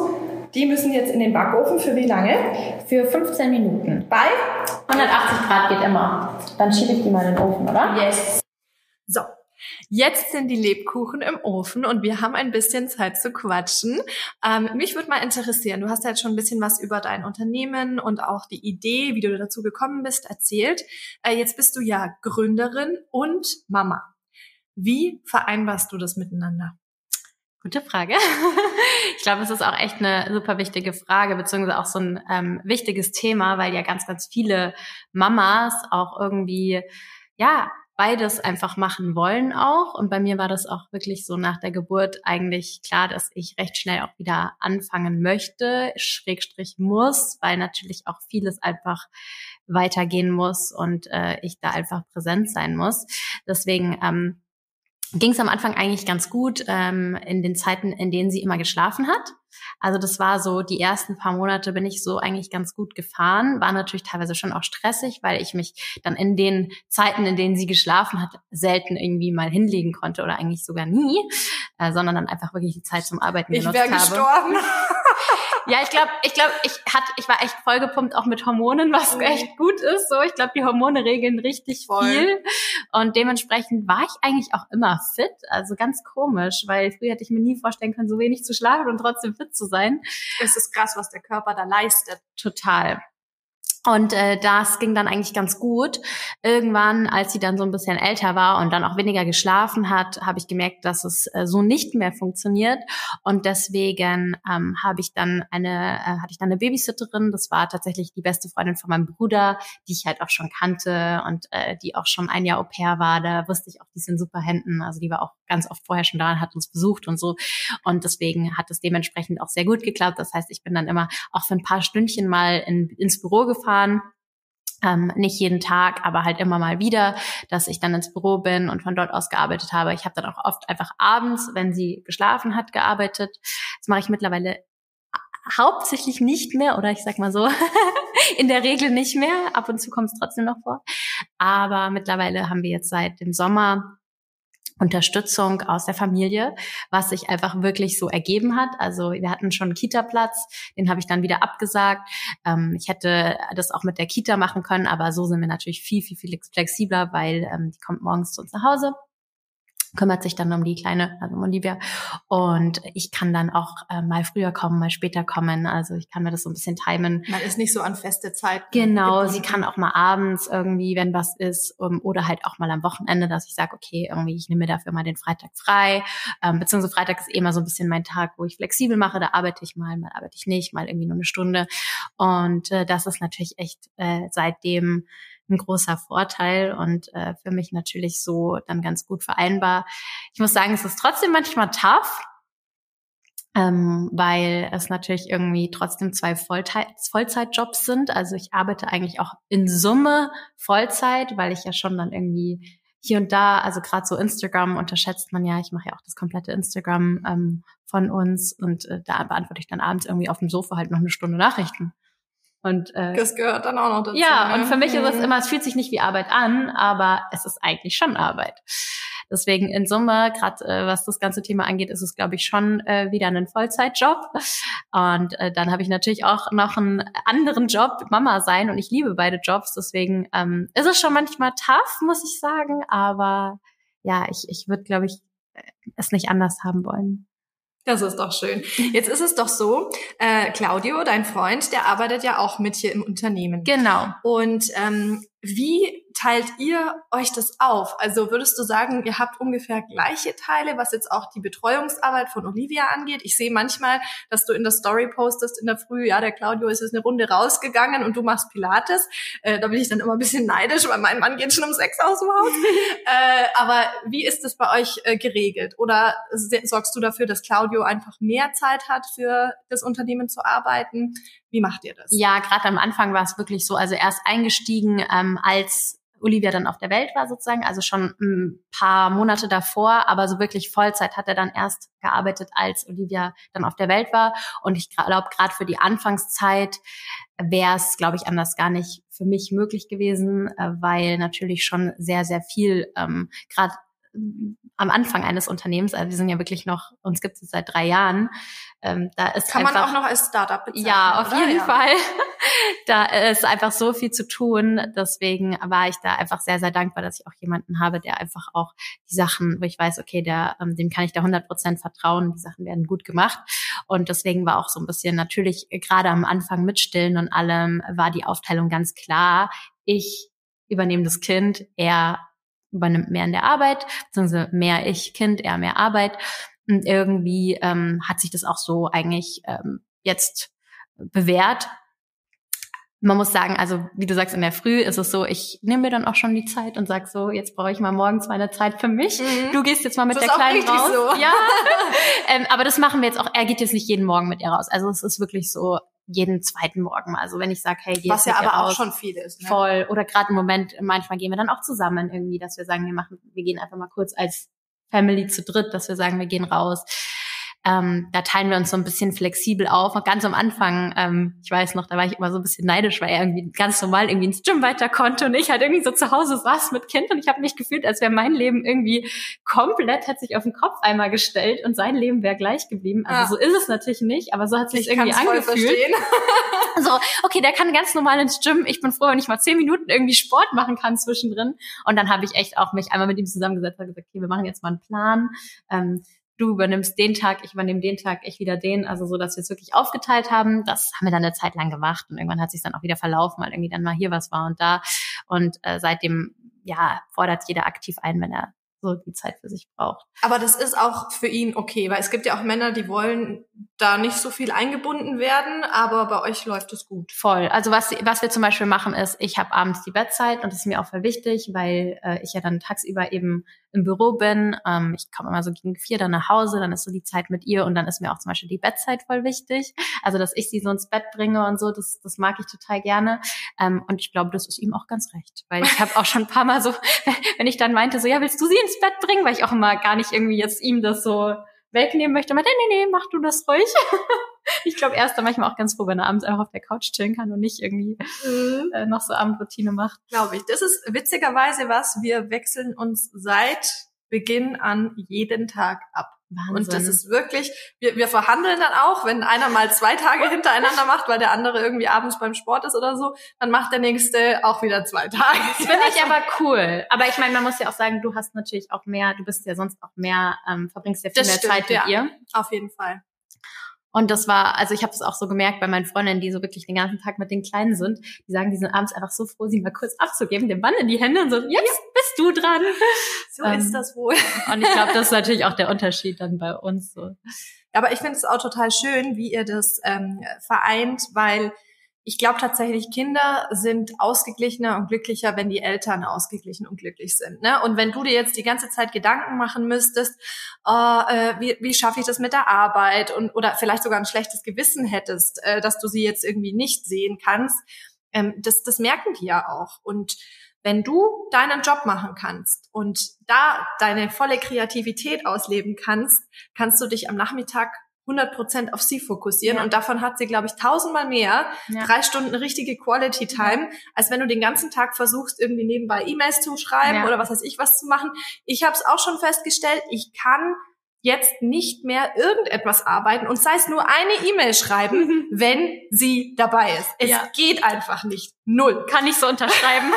Die müssen jetzt in den Backofen. Für wie lange? Für fünfzehn Minuten. Bei hundertachtzig Grad geht immer. Dann schiebe ich die mal in den Ofen, oder? Yes. So, jetzt sind die Lebkuchen im Ofen und wir haben ein bisschen Zeit zu quatschen. Ähm, mich würde mal interessieren, du hast ja jetzt schon ein bisschen was über dein Unternehmen und auch die Idee, wie du dazu gekommen bist, erzählt. Äh, jetzt bist du ja Gründerin und Mama. Wie vereinbarst du das miteinander? Gute Frage. Ich glaube, es ist auch echt eine super wichtige Frage, beziehungsweise auch so ein ähm, wichtiges Thema, weil ja ganz, ganz viele Mamas auch irgendwie, ja, beides einfach machen wollen auch. Und bei mir war das auch wirklich so nach der Geburt eigentlich klar, dass ich recht schnell auch wieder anfangen möchte, Schrägstrich muss, weil natürlich auch vieles einfach weitergehen muss und äh, ich da einfach präsent sein muss. Deswegen, ähm, ging es am Anfang eigentlich ganz gut ähm, in den Zeiten, in denen sie immer geschlafen hat. Also das war so, die ersten paar Monate bin ich so eigentlich ganz gut gefahren. War natürlich teilweise schon auch stressig, weil ich mich dann in den Zeiten, in denen sie geschlafen hat, selten irgendwie mal hinlegen konnte oder eigentlich sogar nie, äh, sondern dann einfach wirklich die Zeit zum Arbeiten genutzt habe. Ich wäre gestorben. Ja, ich glaube, ich glaube, ich hatte, ich war echt vollgepumpt auch mit Hormonen, was echt gut ist. So, ich glaube, die Hormone regeln richtig Voll. viel und dementsprechend war ich eigentlich auch immer fit. Also ganz komisch, weil früher hätte ich mir nie vorstellen können, so wenig zu schlafen und trotzdem fit zu sein. Es ist krass, was der Körper da leistet. Total. Und äh, das ging dann eigentlich ganz gut. Irgendwann, als sie dann so ein bisschen älter war und dann auch weniger geschlafen hat, habe ich gemerkt, dass es äh, so nicht mehr funktioniert. Und deswegen ähm, habe ich dann eine, äh, hatte ich dann eine Babysitterin. Das war tatsächlich die beste Freundin von meinem Bruder, die ich halt auch schon kannte und äh, die auch schon ein Jahr Au pair war. Da wusste ich auch, die ist in super Händen. Also die war auch ganz oft vorher schon da und hat uns besucht und so. Und deswegen hat es dementsprechend auch sehr gut geklappt. Das heißt, ich bin dann immer auch für ein paar Stündchen mal in, ins Büro gefahren. Ähm, nicht jeden Tag, aber halt immer mal wieder, dass ich dann ins Büro bin und von dort aus gearbeitet habe. Ich habe dann auch oft einfach abends, wenn sie geschlafen hat, gearbeitet. Das mache ich mittlerweile hauptsächlich nicht mehr oder ich sag mal so, in der Regel nicht mehr. Ab und zu kommt es trotzdem noch vor. Aber mittlerweile haben wir jetzt seit dem Sommer Unterstützung aus der Familie, was sich einfach wirklich so ergeben hat. Also wir hatten schon einen Kita-Platz, den habe ich dann wieder abgesagt. Ähm, ich hätte das auch mit der Kita machen können, aber so sind wir natürlich viel, viel, viel flexibler, weil ähm, die kommt morgens zu uns nach Hause, kümmert sich dann um die Kleine, also um Olivia. Und ich kann dann auch äh, mal früher kommen, mal später kommen. Also ich kann mir das so ein bisschen timen. Man ist nicht so an feste Zeiten. Genau, sie kann auch mal abends irgendwie, wenn was ist, um, oder halt auch mal am Wochenende, dass ich sage, okay, irgendwie, ich nehme mir dafür mal den Freitag frei. Ähm, beziehungsweise Freitag ist eh mal so ein bisschen mein Tag, wo ich flexibel mache. Da arbeite ich mal, mal arbeite ich nicht, mal irgendwie nur eine Stunde. Und äh, das ist natürlich echt äh, seitdem ein großer Vorteil und äh, für mich natürlich so dann ganz gut vereinbar. Ich muss sagen, es ist trotzdem manchmal tough, ähm, weil es natürlich irgendwie trotzdem zwei Vollzeit, Vollzeitjobs sind. Also ich arbeite eigentlich auch in Summe Vollzeit, weil ich ja schon dann irgendwie hier und da, also gerade so Instagram unterschätzt man ja, ich mache ja auch das komplette Instagram ähm, von uns und äh, da beantworte ich dann abends irgendwie auf dem Sofa halt noch eine Stunde Nachrichten. Und, äh, das gehört dann auch noch dazu. Ja, und für mich ist es immer, es fühlt sich nicht wie Arbeit an, aber es ist eigentlich schon Arbeit. Deswegen in Summe, gerade äh, was das ganze Thema angeht, ist es, glaube ich, schon äh, wieder ein Vollzeitjob. Und äh, dann habe ich natürlich auch noch einen anderen Job, Mama sein. Und ich liebe beide Jobs. Deswegen ähm, ist es schon manchmal tough, muss ich sagen. Aber ja, ich, ich würde, glaube ich, es nicht anders haben wollen. Das ist doch schön. Jetzt ist es doch so, äh, Claudio, dein Freund, der arbeitet ja auch mit hier im Unternehmen. Genau. Und ähm, wie teilt ihr euch das auf? Also würdest du sagen, ihr habt ungefähr gleiche Teile, was jetzt auch die Betreuungsarbeit von Olivia angeht? Ich sehe manchmal, dass du in der Story postest in der Früh, ja, der Claudio ist jetzt eine Runde rausgegangen und du machst Pilates. Äh, da bin ich dann immer ein bisschen neidisch, weil mein Mann geht schon um sechs aus dem Haus. äh, aber wie ist das bei euch äh, geregelt? Oder sorgst du dafür, dass Claudio einfach mehr Zeit hat, für das Unternehmen zu arbeiten? Wie macht ihr das? Ja, gerade am Anfang war es wirklich so, also erst eingestiegen, ähm, als Olivia dann auf der Welt war sozusagen, also schon ein paar Monate davor, aber so wirklich Vollzeit hat er dann erst gearbeitet, als Olivia dann auf der Welt war. Und ich glaube, gerade für die Anfangszeit wäre es, glaube ich, anders gar nicht für mich möglich gewesen, äh, weil natürlich schon sehr, sehr viel ähm, gerade am Anfang eines Unternehmens, also wir sind ja wirklich noch, uns gibt es seit drei Jahren, ähm, da ist kann einfach, man auch noch als Startup bezeichnen, ja, auf jeden ja. Fall, da ist einfach so viel zu tun, deswegen war ich da einfach sehr, sehr dankbar, dass ich auch jemanden habe, der einfach auch die Sachen, wo ich weiß, okay, der, ähm, dem kann ich da hundert Prozent vertrauen, die Sachen werden gut gemacht und deswegen war auch so ein bisschen natürlich, gerade am Anfang mit Stillen und allem, war die Aufteilung ganz klar, ich übernehme das Kind, er übernimmt mehr in der Arbeit, beziehungsweise mehr ich, Kind, eher mehr Arbeit. Und irgendwie ähm, hat sich das auch so eigentlich ähm, jetzt bewährt. Man muss sagen, also wie du sagst, in der Früh ist es so, ich nehme mir dann auch schon die Zeit und sag so, jetzt brauche ich mal morgens meine Zeit für mich. Mhm. Du gehst jetzt mal mit das der ist Kleinen auch raus. So. Ja. ähm, aber das machen wir jetzt auch. Er geht jetzt nicht jeden Morgen mit ihr raus. Also es ist wirklich so, jeden zweiten Morgen. Also wenn ich sage, hey, geh was ja aber auch schon viel ist. Ne? Voll. Oder gerade im Moment, manchmal gehen wir dann auch zusammen irgendwie, dass wir sagen, wir machen, wir gehen einfach mal kurz als Family zu dritt, dass wir sagen, wir gehen raus. Ähm, da teilen wir uns so ein bisschen flexibel auf. Und ganz am Anfang, ähm, ich weiß noch, da war ich immer so ein bisschen neidisch, weil er irgendwie ganz normal irgendwie ins Gym weiter konnte und ich halt irgendwie so zu Hause saß mit Kind und ich habe mich gefühlt, als wäre mein Leben irgendwie komplett, hat sich auf den Kopf einmal gestellt und sein Leben wäre gleich geblieben. Also ja. So ist es natürlich nicht, aber so hat es sich irgendwie angefühlt. Voll verstehen. So, okay, der kann ganz normal ins Gym. Ich bin froh, wenn ich mal zehn Minuten irgendwie Sport machen kann zwischendrin. Und dann habe ich echt auch mich einmal mit ihm zusammengesetzt und gesagt, okay, wir machen jetzt mal einen Plan. Ähm, du übernimmst den Tag, ich übernehme den Tag, ich wieder den, also so, dass wir es wirklich aufgeteilt haben. Das haben wir dann eine Zeit lang gemacht und irgendwann hat sich dann auch wieder verlaufen, weil irgendwie dann mal hier was war und da. Und äh, seitdem, ja, fordert jeder aktiv ein, wenn er so die Zeit für sich braucht. Aber das ist auch für ihn okay, weil es gibt ja auch Männer, die wollen da nicht so viel eingebunden werden, aber bei euch läuft es gut. Voll. Also was was wir zum Beispiel machen ist, ich habe abends die Bettzeit und das ist mir auch voll wichtig, weil äh, ich ja dann tagsüber eben im Büro bin. Ähm, ich komme immer so gegen vier dann nach Hause, dann ist so die Zeit mit ihr und dann ist mir auch zum Beispiel die Bettzeit voll wichtig. Also dass ich sie so ins Bett bringe und so, das das mag ich total gerne. Ähm, und ich glaube, das ist ihm auch ganz recht, weil ich habe auch schon ein paar Mal so, wenn ich dann meinte so, ja, willst du sie ins Bett bringen, weil ich auch immer gar nicht irgendwie jetzt ihm das so wegnehmen möchte. Aber nee, nee, nee, mach du das ruhig. Ich glaube, er ist dann manchmal auch ganz froh, wenn er abends einfach auf der Couch chillen kann und nicht irgendwie mhm. äh, noch so Abendroutine macht. Glaube ich. Das ist witzigerweise was, wir wechseln uns seit Beginn an jeden Tag ab. Wahnsinn. Und das ist wirklich, wir, wir verhandeln dann auch, wenn einer mal zwei Tage hintereinander macht, weil der andere irgendwie abends beim Sport ist oder so, dann macht der nächste auch wieder zwei Tage. Das finde ich aber cool. Aber ich meine, man muss ja auch sagen, du hast natürlich auch mehr, du bist ja sonst auch mehr, ähm, verbringst ja viel das mehr stimmt, Zeit mit ja. ihr. Auf jeden Fall. Und das war, also ich habe das auch so gemerkt bei meinen Freundinnen, die so wirklich den ganzen Tag mit den Kleinen sind, die sagen, die sind abends einfach so froh, sie mal kurz abzugeben, den Mann in die Hände und so, jetzt ja. bist du dran. So ähm, ist das wohl. Und ich glaube, das ist natürlich auch der Unterschied dann bei uns so. Aber ich finde es auch total schön, wie ihr das ähm, vereint, weil ich glaube tatsächlich, Kinder sind ausgeglichener und glücklicher, wenn die Eltern ausgeglichen und glücklich sind. Ne? Und wenn du dir jetzt die ganze Zeit Gedanken machen müsstest, oh, äh, wie, wie schaffe ich das mit der Arbeit und oder vielleicht sogar ein schlechtes Gewissen hättest, äh, dass du sie jetzt irgendwie nicht sehen kannst, ähm, das, das merken die ja auch. Und wenn du deinen Job machen kannst und da deine volle Kreativität ausleben kannst, kannst du dich am Nachmittag hundert Prozent auf sie fokussieren, ja. Und davon hat sie, glaube ich, tausendmal mehr, ja. drei Stunden richtige Quality Time, ja. als wenn du den ganzen Tag versuchst, irgendwie nebenbei E-Mails zu schreiben, ja. oder was weiß ich was zu machen. Ich habe es auch schon festgestellt, ich kann jetzt nicht mehr irgendetwas arbeiten und sei es nur eine E-Mail schreiben, wenn sie dabei ist. Es ja. geht einfach nicht. Null. Kann ich so unterschreiben.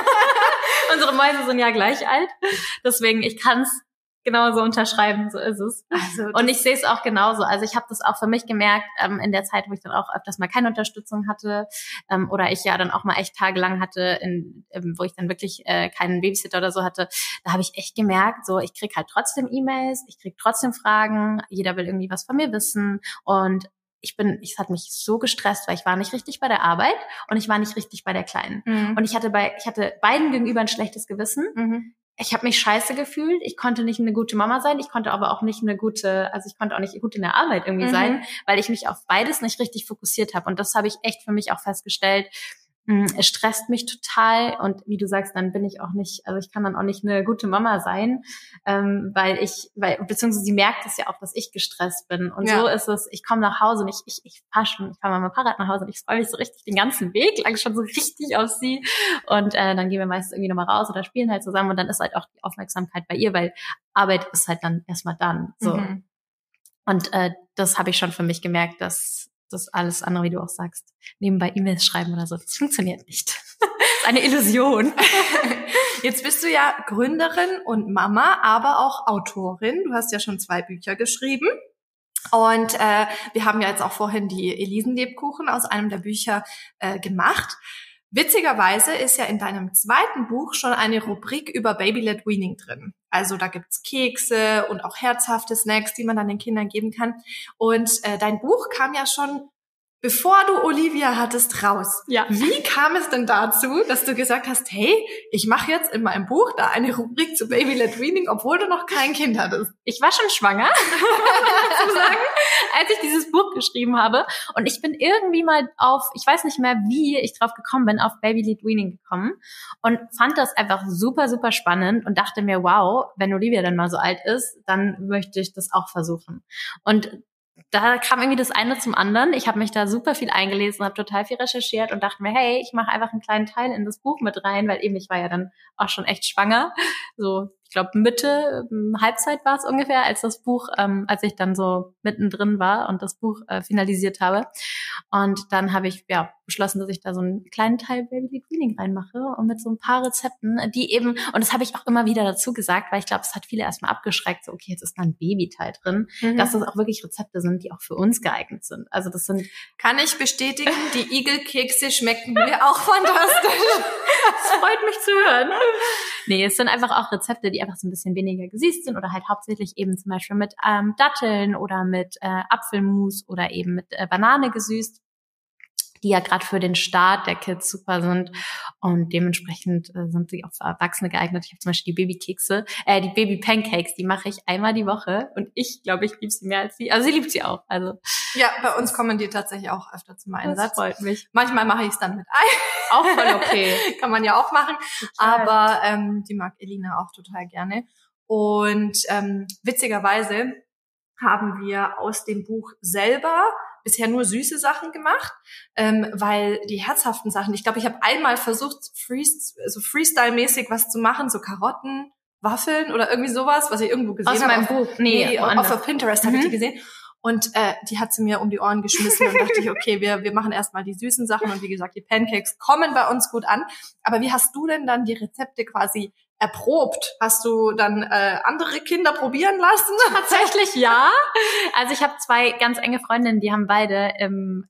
Unsere Mäuse sind ja gleich alt. Deswegen, ich kann es genauso unterschreiben, so ist es. Also, und ich sehe es auch genauso. Also ich habe das auch für mich gemerkt, ähm, in der Zeit, wo ich dann auch öfters mal keine Unterstützung hatte, ähm, oder ich ja dann auch mal echt tagelang hatte, in, ähm, wo ich dann wirklich äh, keinen Babysitter oder so hatte, da habe ich echt gemerkt, so ich krieg halt trotzdem E-Mails, ich krieg trotzdem Fragen, jeder will irgendwie was von mir wissen und ich bin, es hat mich so gestresst, weil ich war nicht richtig bei der Arbeit und ich war nicht richtig bei der Kleinen. Mhm. Und ich hatte bei, ich hatte beiden gegenüber ein schlechtes Gewissen. Mhm. Ich habe mich scheiße gefühlt, ich konnte nicht eine gute Mama sein, ich konnte aber auch nicht eine gute, also ich konnte auch nicht gut in der Arbeit irgendwie mhm. sein, weil ich mich auf beides nicht richtig fokussiert habe. Und das habe ich echt für mich auch festgestellt, es stresst mich total und wie du sagst, dann bin ich auch nicht, also ich kann dann auch nicht eine gute Mama sein, ähm, weil ich, weil beziehungsweise sie merkt es ja auch, dass ich gestresst bin und ja. so ist es, ich komme nach Hause und ich, ich, ich fahre schon, ich fahre mal mit dem Fahrrad nach Hause und ich freue mich so richtig den ganzen Weg lang schon so richtig auf sie und äh, dann gehen wir meistens irgendwie nochmal raus oder spielen halt zusammen und dann ist halt auch die Aufmerksamkeit bei ihr, weil Arbeit ist halt dann erstmal dann, so. Mhm. Und äh, das habe ich schon für mich gemerkt, dass das alles andere, wie du auch sagst, nebenbei E-Mails schreiben oder so, das funktioniert nicht. Das ist eine Illusion. Jetzt bist du ja Gründerin und Mama, aber auch Autorin. Du hast ja schon zwei Bücher geschrieben. Und äh, wir haben ja jetzt auch vorhin die Elisenlebkuchen aus einem der Bücher äh, gemacht. Witzigerweise ist ja in deinem zweiten Buch schon eine Rubrik über Baby-led Weaning drin. Also da gibt's Kekse und auch herzhafte Snacks, die man dann den Kindern geben kann. Und äh, dein Buch kam ja schon, bevor du Olivia hattest, raus. Ja. Wie kam es denn dazu, dass du gesagt hast, hey, ich mache jetzt in meinem Buch da eine Rubrik zu Baby-led Weaning, obwohl du noch kein Kind hattest? Ich war schon schwanger, muss ich sagen, als ich dieses Buch geschrieben habe. Und ich bin irgendwie mal auf, ich weiß nicht mehr, wie ich drauf gekommen bin, auf Baby-led Weaning gekommen und fand das einfach super, super spannend und dachte mir, wow, wenn Olivia dann mal so alt ist, dann möchte ich das auch versuchen. Und da kam irgendwie das eine zum anderen. Ich habe mich da super viel eingelesen, habe total viel recherchiert und dachte mir, hey, ich mache einfach einen kleinen Teil in das Buch mit rein, weil eben ich war ja dann auch schon echt schwanger. So, ich glaube Mitte, Halbzeit war es ungefähr, als das Buch, ähm, als ich dann so mittendrin war und das Buch äh, finalisiert habe. Und dann habe ich ja beschlossen, dass ich da so einen kleinen Teil Baby-led Weaning reinmache und mit so ein paar Rezepten, die eben, und das habe ich auch immer wieder dazu gesagt, weil ich glaube, es hat viele erstmal abgeschreckt, so okay, jetzt ist da ein Babyteil drin, mhm. dass das auch wirklich Rezepte sind, die auch für uns geeignet sind. Also das sind... Kann ich bestätigen, die Igelkekse schmecken mir auch fantastisch. Das freut mich zu hören. Nee, es sind einfach auch Rezepte, die einfach so ein bisschen weniger gesiezt sind oder halt hauptsächlich eben zum Beispiel mit ähm, Datteln oder mit äh, Apfelmus oder eben mit äh, Banane gesüßt, die ja gerade für den Start der Kids super sind und dementsprechend äh, sind sie auch für Erwachsene geeignet. Ich habe zum Beispiel die Babykekse, äh, die Baby-Pancakes, die mache ich einmal die Woche und ich glaube, ich liebe sie mehr als sie, also sie liebt sie auch. Also ja, bei uns kommen die tatsächlich auch öfter zum Einsatz. Das freut mich. Manchmal mache ich es dann mit Ei. Auch voll okay. Kann man ja auch machen, total. Aber ähm, die mag Elina auch total gerne und ähm, witzigerweise haben wir aus dem Buch selber bisher nur süße Sachen gemacht, ähm, weil die herzhaften Sachen, ich glaube, ich habe einmal versucht, freest- so Freestyle-mäßig was zu machen, so Karotten, Waffeln oder irgendwie sowas, was ich irgendwo gesehen habe. Aus meinem Buch? Nee, nee auf, auf Pinterest mhm. habe ich die gesehen. Und äh, die hat sie mir um die Ohren geschmissen und dachte ich, okay, wir wir machen erstmal die süßen Sachen und wie gesagt, die Pancakes kommen bei uns gut an. Aber wie hast du denn dann die Rezepte quasi erprobt? Hast du dann äh, andere Kinder probieren lassen? Tatsächlich ja. Also ich habe zwei ganz enge Freundinnen, die haben beide, ähm,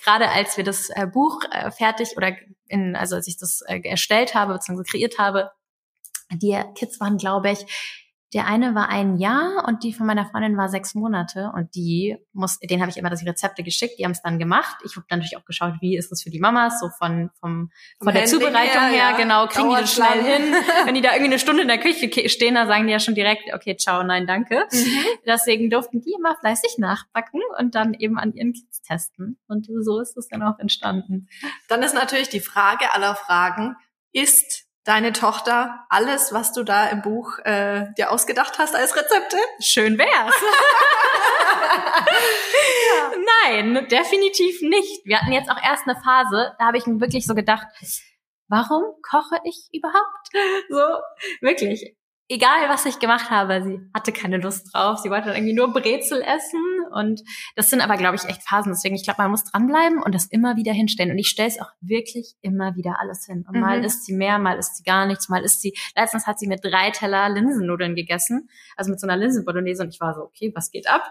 gerade als wir das äh, Buch äh, fertig oder in, also als ich das äh, erstellt habe bzw. kreiert habe, die Kids waren, glaube ich, der eine war ein Jahr und die von meiner Freundin war sechs Monate und die muss, denen habe ich immer das Rezepte geschickt, die haben es dann gemacht. Ich habe natürlich auch geschaut, wie ist das für die Mamas, so von vom von der Handling Zubereitung her, her ja. genau, kriegen Dauert die das schnell hin. Wenn die da irgendwie eine Stunde in der Küche stehen, da sagen die ja schon direkt, okay, ciao, nein, danke. Mhm. Deswegen durften die immer fleißig nachbacken und dann eben an ihren Kids testen und so ist es dann auch entstanden. Dann ist natürlich die Frage aller Fragen, ist deine Tochter alles, was du da im Buch äh, dir ausgedacht hast als Rezepte? Schön wär's. Ja. Nein, definitiv nicht. Wir hatten jetzt auch erst eine Phase, da habe ich mir wirklich so gedacht, warum koche ich überhaupt? So, wirklich. Egal, was ich gemacht habe, sie hatte keine Lust drauf. Sie wollte dann irgendwie nur Brezel essen. Und das sind aber, glaube ich, echt Phasen. Deswegen, ich glaube, man muss dranbleiben und das immer wieder hinstellen. Und ich stelle es auch wirklich immer wieder alles hin. Und mhm. mal isst sie mehr, mal isst sie gar nichts, mal isst sie... Letztens hat sie mit drei Teller Linsennudeln gegessen. Also mit so einer Linsenbolognese. Und ich war so, okay, was geht ab?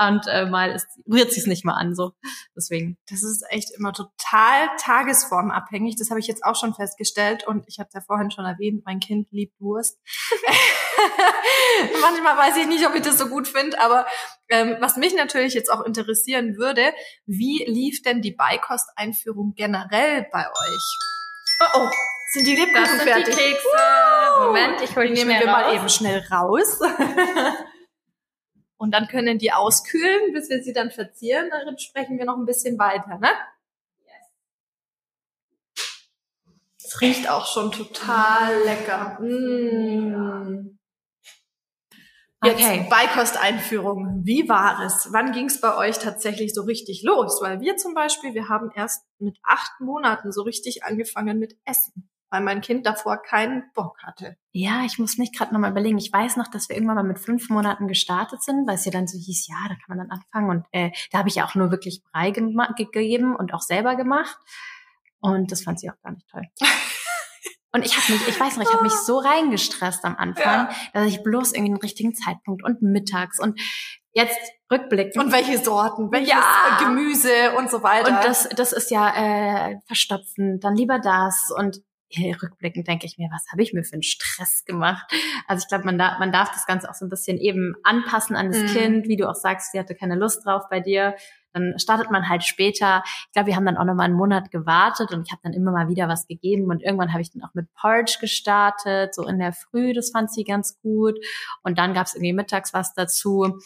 Und äh, mal isst, rührt sie es nicht mal an. So, deswegen. Das ist echt immer total tagesformabhängig. Das habe ich jetzt auch schon festgestellt. Und ich habe es ja vorhin schon erwähnt, mein Kind liebt Wurst. Manchmal weiß ich nicht, ob ich das so gut finde, aber ähm, was mich natürlich jetzt auch interessieren würde, wie lief denn die Beikosteinführung generell bei euch? Oh, oh, sind die Lebkuchen fertig? Das sind die Kekse. Uh, Moment, ich hole die nehmen wir raus. Mal eben schnell raus. Und dann können die auskühlen, bis wir sie dann verzieren. Darin sprechen wir noch ein bisschen weiter, ne? Es riecht auch schon total lecker. Mm. Jetzt okay. Beikosteinführung. Wie war es? Wann ging es bei euch tatsächlich so richtig los? Weil wir zum Beispiel, wir haben erst mit acht Monaten so richtig angefangen mit Essen, weil mein Kind davor keinen Bock hatte. Ja, ich muss mich gerade nochmal überlegen. Ich weiß noch, dass wir irgendwann mal mit fünf Monaten gestartet sind, weil es ja dann so hieß, ja, da kann man dann anfangen. Und äh, da habe ich ja auch nur wirklich Brei gema- gegeben und auch selber gemacht. Und das fand sie auch gar nicht toll. Und ich habe mich, ich weiß noch, ich habe mich so reingestresst am Anfang, ja. dass ich bloß irgendwie den richtigen Zeitpunkt und mittags und jetzt rückblicken. Und welche Sorten, welches ja. Gemüse und so weiter. Und das, das ist ja äh, verstopfen, dann lieber das. Und hier, rückblickend denke ich mir, was habe ich mir für einen Stress gemacht? Also ich glaube, man, da, man darf das Ganze auch so ein bisschen eben anpassen an das mhm. Kind. Wie du auch sagst, sie hatte keine Lust drauf bei dir. Dann startet man halt später. Ich glaube, wir haben dann auch nochmal einen Monat gewartet und ich habe dann immer mal wieder was gegeben und irgendwann habe ich dann auch mit Porridge gestartet, so in der Früh, das fand sie ganz gut und dann gab es irgendwie mittags was dazu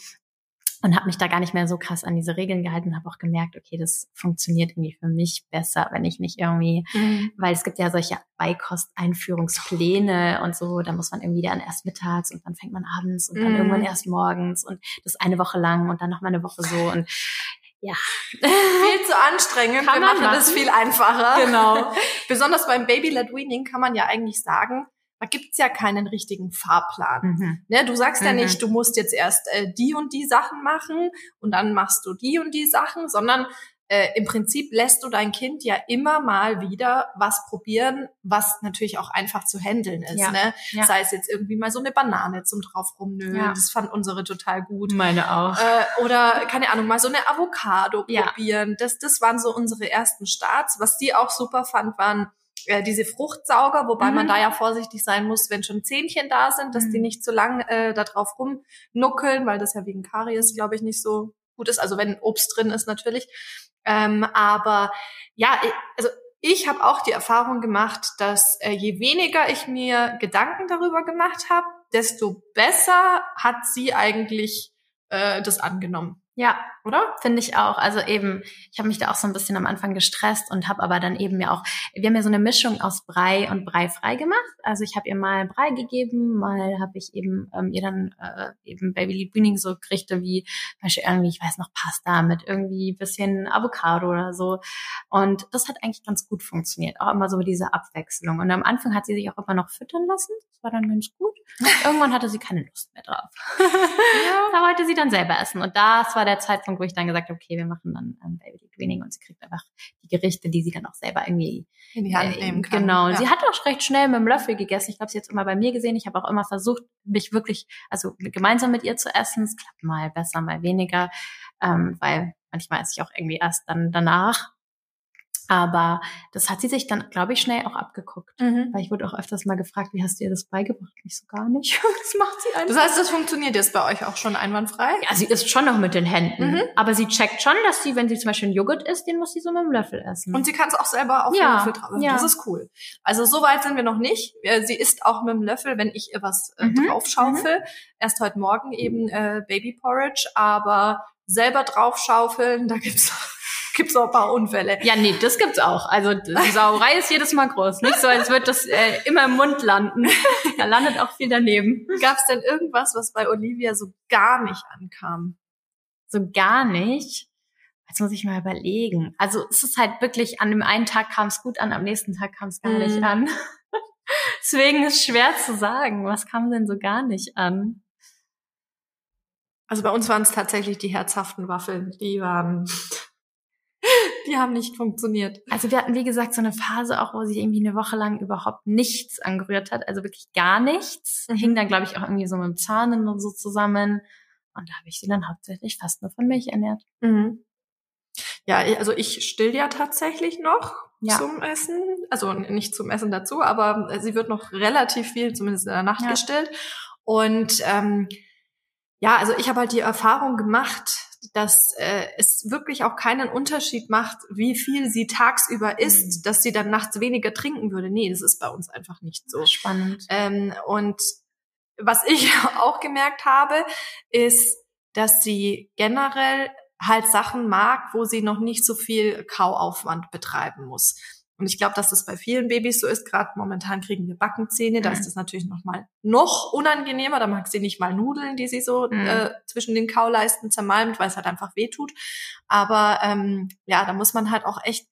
und habe mich da gar nicht mehr so krass an diese Regeln gehalten und habe auch gemerkt, okay, das funktioniert irgendwie für mich besser, wenn ich nicht irgendwie, mhm. weil es gibt ja solche Beikosteinführungspläne und so, da muss man irgendwie dann erst mittags und dann fängt man abends und dann mhm. irgendwann erst morgens und das eine Woche lang und dann nochmal eine Woche so und ja. Viel zu anstrengend, kann wir machen, machen das viel einfacher. Genau. Besonders beim Baby-Led-Weaning kann man ja eigentlich sagen, da gibt's ja keinen richtigen Fahrplan. Mhm. Ne, du sagst mhm. ja nicht, du musst jetzt erst äh, die und die Sachen machen und dann machst du die und die Sachen, sondern äh, im Prinzip lässt du dein Kind ja immer mal wieder was probieren, was natürlich auch einfach zu handeln ist. Ja. Ne? Ja. Sei es jetzt irgendwie mal so eine Banane zum drauf rumnölen, ja. das fand unsere total gut. Meine auch. Äh, oder, keine Ahnung, mal so eine Avocado ja. probieren. Das, das waren so unsere ersten Starts. Was die auch super fand, waren äh, diese Fruchtsauger, wobei mhm. man da ja vorsichtig sein muss, wenn schon Zähnchen da sind, dass mhm. die nicht zu lang äh, da drauf rumnuckeln, weil das ja wegen Karies, glaube ich, nicht so gut ist. Also wenn Obst drin ist natürlich. Ähm, aber ja, also ich habe auch die Erfahrung gemacht, dass äh, je weniger ich mir Gedanken darüber gemacht habe, desto besser hat sie eigentlich äh, das angenommen. Ja, oder? Finde ich auch. Also eben, ich habe mich da auch so ein bisschen am Anfang gestresst und habe aber dann eben ja auch, wir haben ja so eine Mischung aus Brei und Breifrei gemacht. Also ich habe ihr mal Brei gegeben, mal habe ich eben ähm, ihr dann äh, eben Baby Weaning so Gerichte wie zum Beispiel irgendwie, ich weiß noch, Pasta mit irgendwie ein bisschen Avocado oder so. Und das hat eigentlich ganz gut funktioniert. Auch immer so diese Abwechslung. Und am Anfang hat sie sich auch immer noch füttern lassen. Das war dann ganz gut. Und irgendwann hatte sie keine Lust mehr drauf. Ja. Da wollte sie dann selber essen. Und das war der Zeitpunkt, wo ich dann gesagt habe, okay, wir machen dann ähm, Baby Weaning und sie kriegt einfach die Gerichte, die sie dann auch selber irgendwie in die Hand äh, nehmen kann. Genau. Und ja. sie hat auch recht schnell mit dem Löffel gegessen. Ich glaube, sie hat es immer bei mir gesehen. Ich habe auch immer versucht, mich wirklich, also gemeinsam mit ihr zu essen. Es klappt mal besser, mal weniger, ähm, weil manchmal esse ich auch irgendwie erst dann danach. Aber das hat sie sich dann, glaube ich, schnell auch abgeguckt. Mhm. Weil ich wurde auch öfters mal gefragt, wie hast du ihr das beigebracht? Ich so, gar nicht. Das macht sie einfach. Das heißt, das funktioniert jetzt bei euch auch schon einwandfrei? Ja, sie isst schon noch mit den Händen. Mhm. Aber sie checkt schon, dass sie, wenn sie zum Beispiel einen Joghurt isst, den muss sie so mit dem Löffel essen. Und sie kann es auch selber auf ja. den Löffel drauf. Ja. Das ist cool. Also so weit sind wir noch nicht. Sie isst auch mit dem Löffel, wenn ich ihr was äh, mhm. draufschaufel. Mhm. Erst heute Morgen eben äh, Baby Porridge. Aber selber draufschaufeln, da gibt's gibt's auch ein paar Unfälle. Ja, nee, das gibt's auch. Also die Sauerei ist jedes Mal groß. Nicht so, als würde das äh, immer im Mund landen. Da landet auch viel daneben. Gab's denn irgendwas, was bei Olivia so gar nicht ankam? So gar nicht? Jetzt muss ich mal überlegen. Also es ist halt wirklich, an dem einen Tag kam's gut an, am nächsten Tag kam's gar mm. nicht an. Deswegen ist schwer zu sagen, was kam denn so gar nicht an? Also bei uns waren es tatsächlich die herzhaften Waffeln. Die waren, die haben nicht funktioniert. Also wir hatten, wie gesagt, so eine Phase auch, wo sich irgendwie eine Woche lang überhaupt nichts angerührt hat. Also wirklich gar nichts. Mhm. Hing dann, glaube ich, auch irgendwie so mit dem Zahnen und so zusammen. Und da habe ich sie dann hauptsächlich fast nur von Milch ernährt. Mhm. Ja, also ich still ja tatsächlich noch ja. zum Essen. Also nicht zum Essen dazu, aber sie wird noch relativ viel, zumindest in der Nacht, ja. gestillt. Und ähm, ja, also ich habe halt die Erfahrung gemacht, dass äh, es wirklich auch keinen Unterschied macht, wie viel sie tagsüber isst, mhm. dass sie dann nachts weniger trinken würde. Nee, das ist bei uns einfach nicht so. Spannend. Ähm, und was ich auch gemerkt habe, ist, dass sie generell halt Sachen mag, wo sie noch nicht so viel Kauaufwand betreiben muss. Und ich glaube, dass das bei vielen Babys so ist. Gerade momentan kriegen wir Backenzähne, da mhm. ist das natürlich noch mal noch unangenehmer. Da mag sie nicht mal Nudeln, die sie so mhm. äh, zwischen den Kauleisten zermalmt, weil es halt einfach wehtut. Aber ähm, ja, da muss man halt auch echt,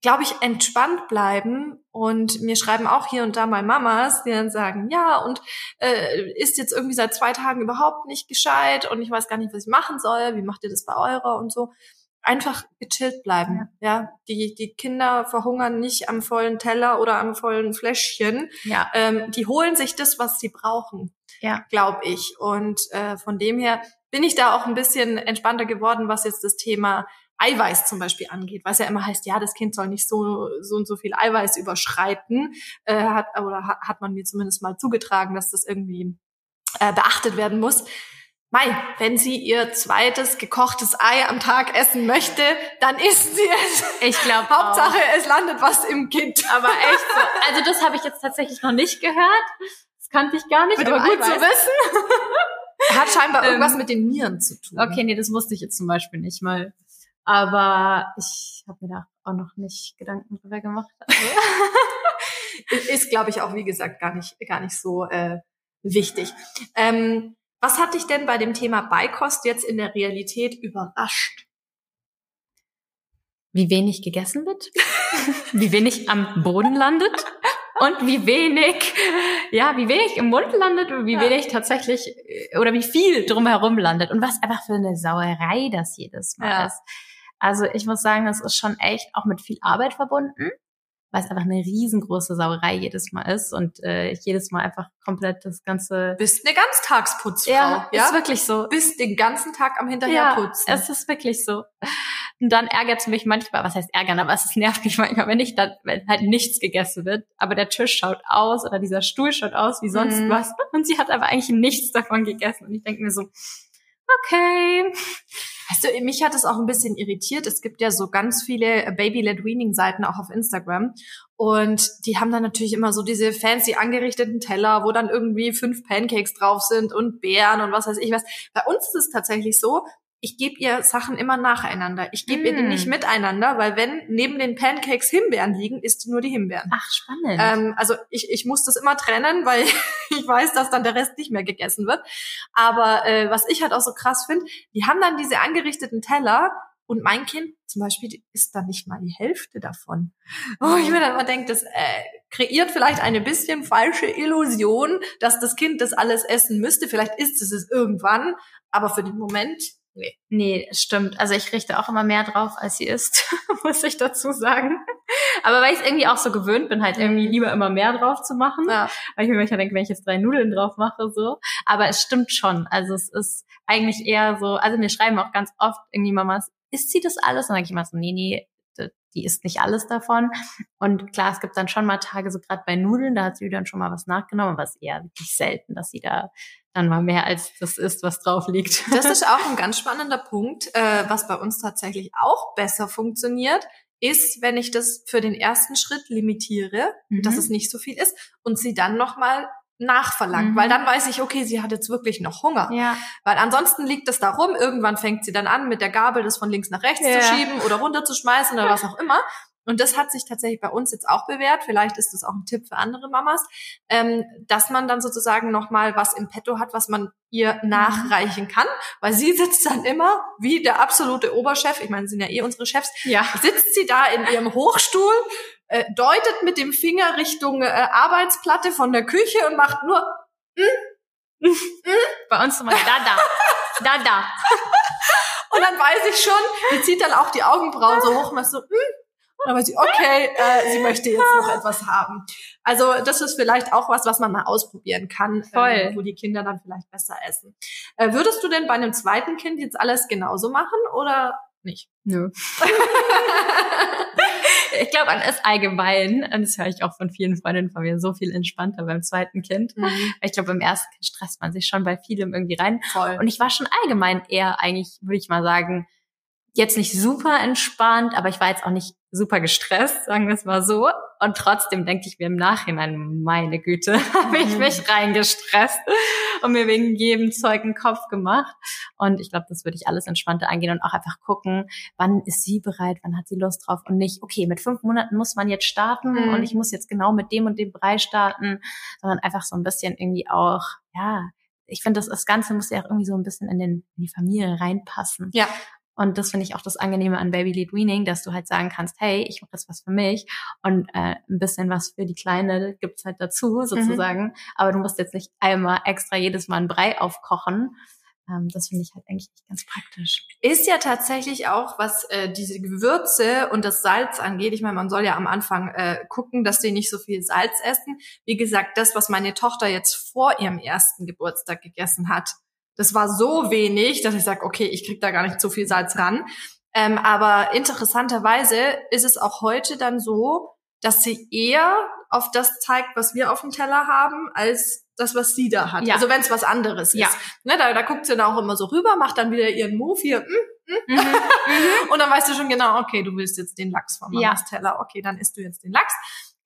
glaube ich, entspannt bleiben. Und mir schreiben auch hier und da mal Mamas, die dann sagen, ja, und äh, ist jetzt irgendwie seit zwei Tagen überhaupt nicht gescheit und ich weiß gar nicht, was ich machen soll. Wie macht ihr das bei eurer und so? Einfach gechillt bleiben, ja. ja. Die die Kinder verhungern nicht am vollen Teller oder am vollen Fläschchen. Ja. Ähm, die holen sich das, was sie brauchen, ja. glaube ich. Und äh, von dem her bin ich da auch ein bisschen entspannter geworden, was jetzt das Thema Eiweiß zum Beispiel angeht, was ja immer heißt, ja, das Kind soll nicht so so und so viel Eiweiß überschreiten. Äh, hat oder hat, hat man mir zumindest mal zugetragen, dass das irgendwie äh, beachtet werden muss. Mei, wenn sie ihr zweites gekochtes Ei am Tag essen möchte, dann isst sie es. Ich glaube auch. Hauptsache, es landet was im Kind. Aber echt so. Also das habe ich jetzt tatsächlich noch nicht gehört. Das kannte ich gar nicht, mit aber gut zu wissen. Hat scheinbar irgendwas ähm, mit den Nieren zu tun. Okay, nee, das wusste ich jetzt zum Beispiel nicht mal. Aber ich habe mir da auch noch nicht Gedanken drüber gemacht. Also. Ist, glaube ich, auch, wie gesagt, gar nicht gar nicht so äh, wichtig. Ähm, Was hat dich denn bei dem Thema Beikost jetzt in der Realität überrascht? Wie wenig gegessen wird, wie wenig am Boden landet und wie wenig, ja, wie wenig im Mund landet und wie ja. wenig tatsächlich oder wie viel drumherum landet und was einfach für eine Sauerei das jedes Mal ja. ist. Also ich muss sagen, das ist schon echt auch mit viel Arbeit verbunden, weil es einfach eine riesengroße Sauerei jedes Mal ist und äh, ich jedes Mal einfach komplett das ganze... Bist eine Ganztagsputzfrau. Ja, ja? Ist wirklich so. Bist den ganzen Tag am Hinterherputzen. Ja, es ist wirklich so. Und dann ärgert es mich manchmal, was heißt ärgern, aber es nervt mich manchmal, wenn ich dann, wenn halt nichts gegessen wird, aber der Tisch schaut aus oder dieser Stuhl schaut aus wie sonst mhm. was und sie hat aber eigentlich nichts davon gegessen und ich denke mir so, okay... Weißt du, mich hat es auch ein bisschen irritiert. Es gibt ja so ganz viele Baby-Led-Weaning-Seiten auch auf Instagram. Und die haben dann natürlich immer so diese fancy angerichteten Teller, wo dann irgendwie fünf Pancakes drauf sind und Beeren und was weiß ich was. Bei uns ist es tatsächlich so, ich gebe ihr Sachen immer nacheinander. Ich gebe mm. ihr die nicht miteinander, weil wenn neben den Pancakes Himbeeren liegen, isst nur die Himbeeren. Ach, spannend. Ähm, also ich, ich muss das immer trennen, weil ich weiß, dass dann der Rest nicht mehr gegessen wird. Aber äh, was ich halt auch so krass finde, die haben dann diese angerichteten Teller und mein Kind zum Beispiel isst dann nicht mal die Hälfte davon. Oh, ich mir dann immer denke, das äh, kreiert vielleicht eine bisschen falsche Illusion, dass das Kind das alles essen müsste. Vielleicht isst es es irgendwann, aber für den Moment... Nee. nee, stimmt. Also ich richte auch immer mehr drauf, als sie ist, muss ich dazu sagen. Aber weil ich es irgendwie auch so gewöhnt bin, halt irgendwie lieber immer mehr drauf zu machen. Ja. Weil ich mir manchmal denke, wenn ich jetzt drei Nudeln drauf mache, so. Aber es stimmt schon. Also es ist eigentlich eher so, also mir schreiben auch ganz oft irgendwie Mamas, isst sie das alles? Und dann denke ich immer so, nee, nee, die isst nicht alles davon. Und klar, es gibt dann schon mal Tage, so gerade bei Nudeln, da hat sie dann schon mal was nachgenommen, aber es ist eher wirklich selten, dass sie da dann mal mehr als das ist, was drauf liegt. Das ist auch ein ganz spannender Punkt, äh, was bei uns tatsächlich auch besser funktioniert, ist, wenn ich das für den ersten Schritt limitiere, mhm. dass es nicht so viel ist und sie dann nochmal nachverlangt, mhm. weil dann weiß ich, okay, sie hat jetzt wirklich noch Hunger. Ja. Weil ansonsten liegt es da rum, irgendwann fängt sie dann an, mit der Gabel das von links nach rechts ja. zu schieben oder runterzuschmeißen oder was auch immer. Und das hat sich tatsächlich bei uns jetzt auch bewährt. Vielleicht ist das auch ein Tipp für andere Mamas, ähm, dass man dann sozusagen nochmal was im Petto hat, was man ihr nachreichen kann. Weil sie sitzt dann immer wie der absolute Oberchef, ich meine, sind ja eh unsere Chefs, ja. sitzt sie da in ihrem Hochstuhl, äh, deutet mit dem Finger Richtung äh, Arbeitsplatte von der Küche und macht nur mm, mm, mm. Bei uns immer da, da, da, da. Und dann weiß ich schon, die zieht dann auch die Augenbrauen so hoch und macht so mm. Aber sie, okay, äh, sie möchte jetzt noch etwas haben. Also das ist vielleicht auch was, was man mal ausprobieren kann, ähm, wo die Kinder dann vielleicht besser essen. Äh, würdest du denn bei einem zweiten Kind jetzt alles genauso machen oder nicht? Nö. Ich glaube, an das allgemein, das höre ich auch von vielen Freundinnen von mir, so viel entspannter beim zweiten Kind. Mhm. Ich glaube, beim ersten Kind stresst man sich schon bei vielem irgendwie rein. Voll. Und ich war schon allgemein eher eigentlich, würde ich mal sagen, jetzt nicht super entspannt, aber ich war jetzt auch nicht super gestresst, sagen wir es mal so. Und trotzdem denke ich mir im Nachhinein, meine Güte, habe ich mich reingestresst und mir wegen jedem Zeug einen Kopf gemacht. Und ich glaube, das würde ich alles entspannter angehen und auch einfach gucken, wann ist sie bereit, wann hat sie Lust drauf und nicht, okay, mit fünf Monaten muss man jetzt starten mhm. und ich muss jetzt genau mit dem und dem Bereich starten, sondern einfach so ein bisschen irgendwie auch, ja, ich finde, das, das Ganze muss ja auch irgendwie so ein bisschen in, den, in die Familie reinpassen. Ja. Und das finde ich auch das Angenehme an Baby Lead Weaning, dass du halt sagen kannst, hey, ich mache jetzt was für mich und äh, ein bisschen was für die Kleine gibt's halt dazu sozusagen. Mhm. Aber du musst jetzt nicht einmal extra jedes Mal einen Brei aufkochen. Ähm, das finde ich halt eigentlich nicht ganz praktisch. Ist ja tatsächlich auch, was äh, diese Gewürze und das Salz angeht. Ich meine, man soll ja am Anfang äh, gucken, dass sie nicht so viel Salz essen. Wie gesagt, das, was meine Tochter jetzt vor ihrem ersten Geburtstag gegessen hat, das war so wenig, dass ich sage, okay, ich krieg da gar nicht so viel Salz ran. Ähm, aber interessanterweise ist es auch heute dann so, dass sie eher auf das zeigt, was wir auf dem Teller haben, als das, was sie da hat. Ja. Also wenn es was anderes ja. ist. Ne, da, da guckt sie dann auch immer so rüber, macht dann wieder ihren Move hier. Mm, mm. Mhm, und dann weißt du schon genau, okay, du willst jetzt den Lachs von Mamas ja. Teller. Okay, dann isst du jetzt den Lachs.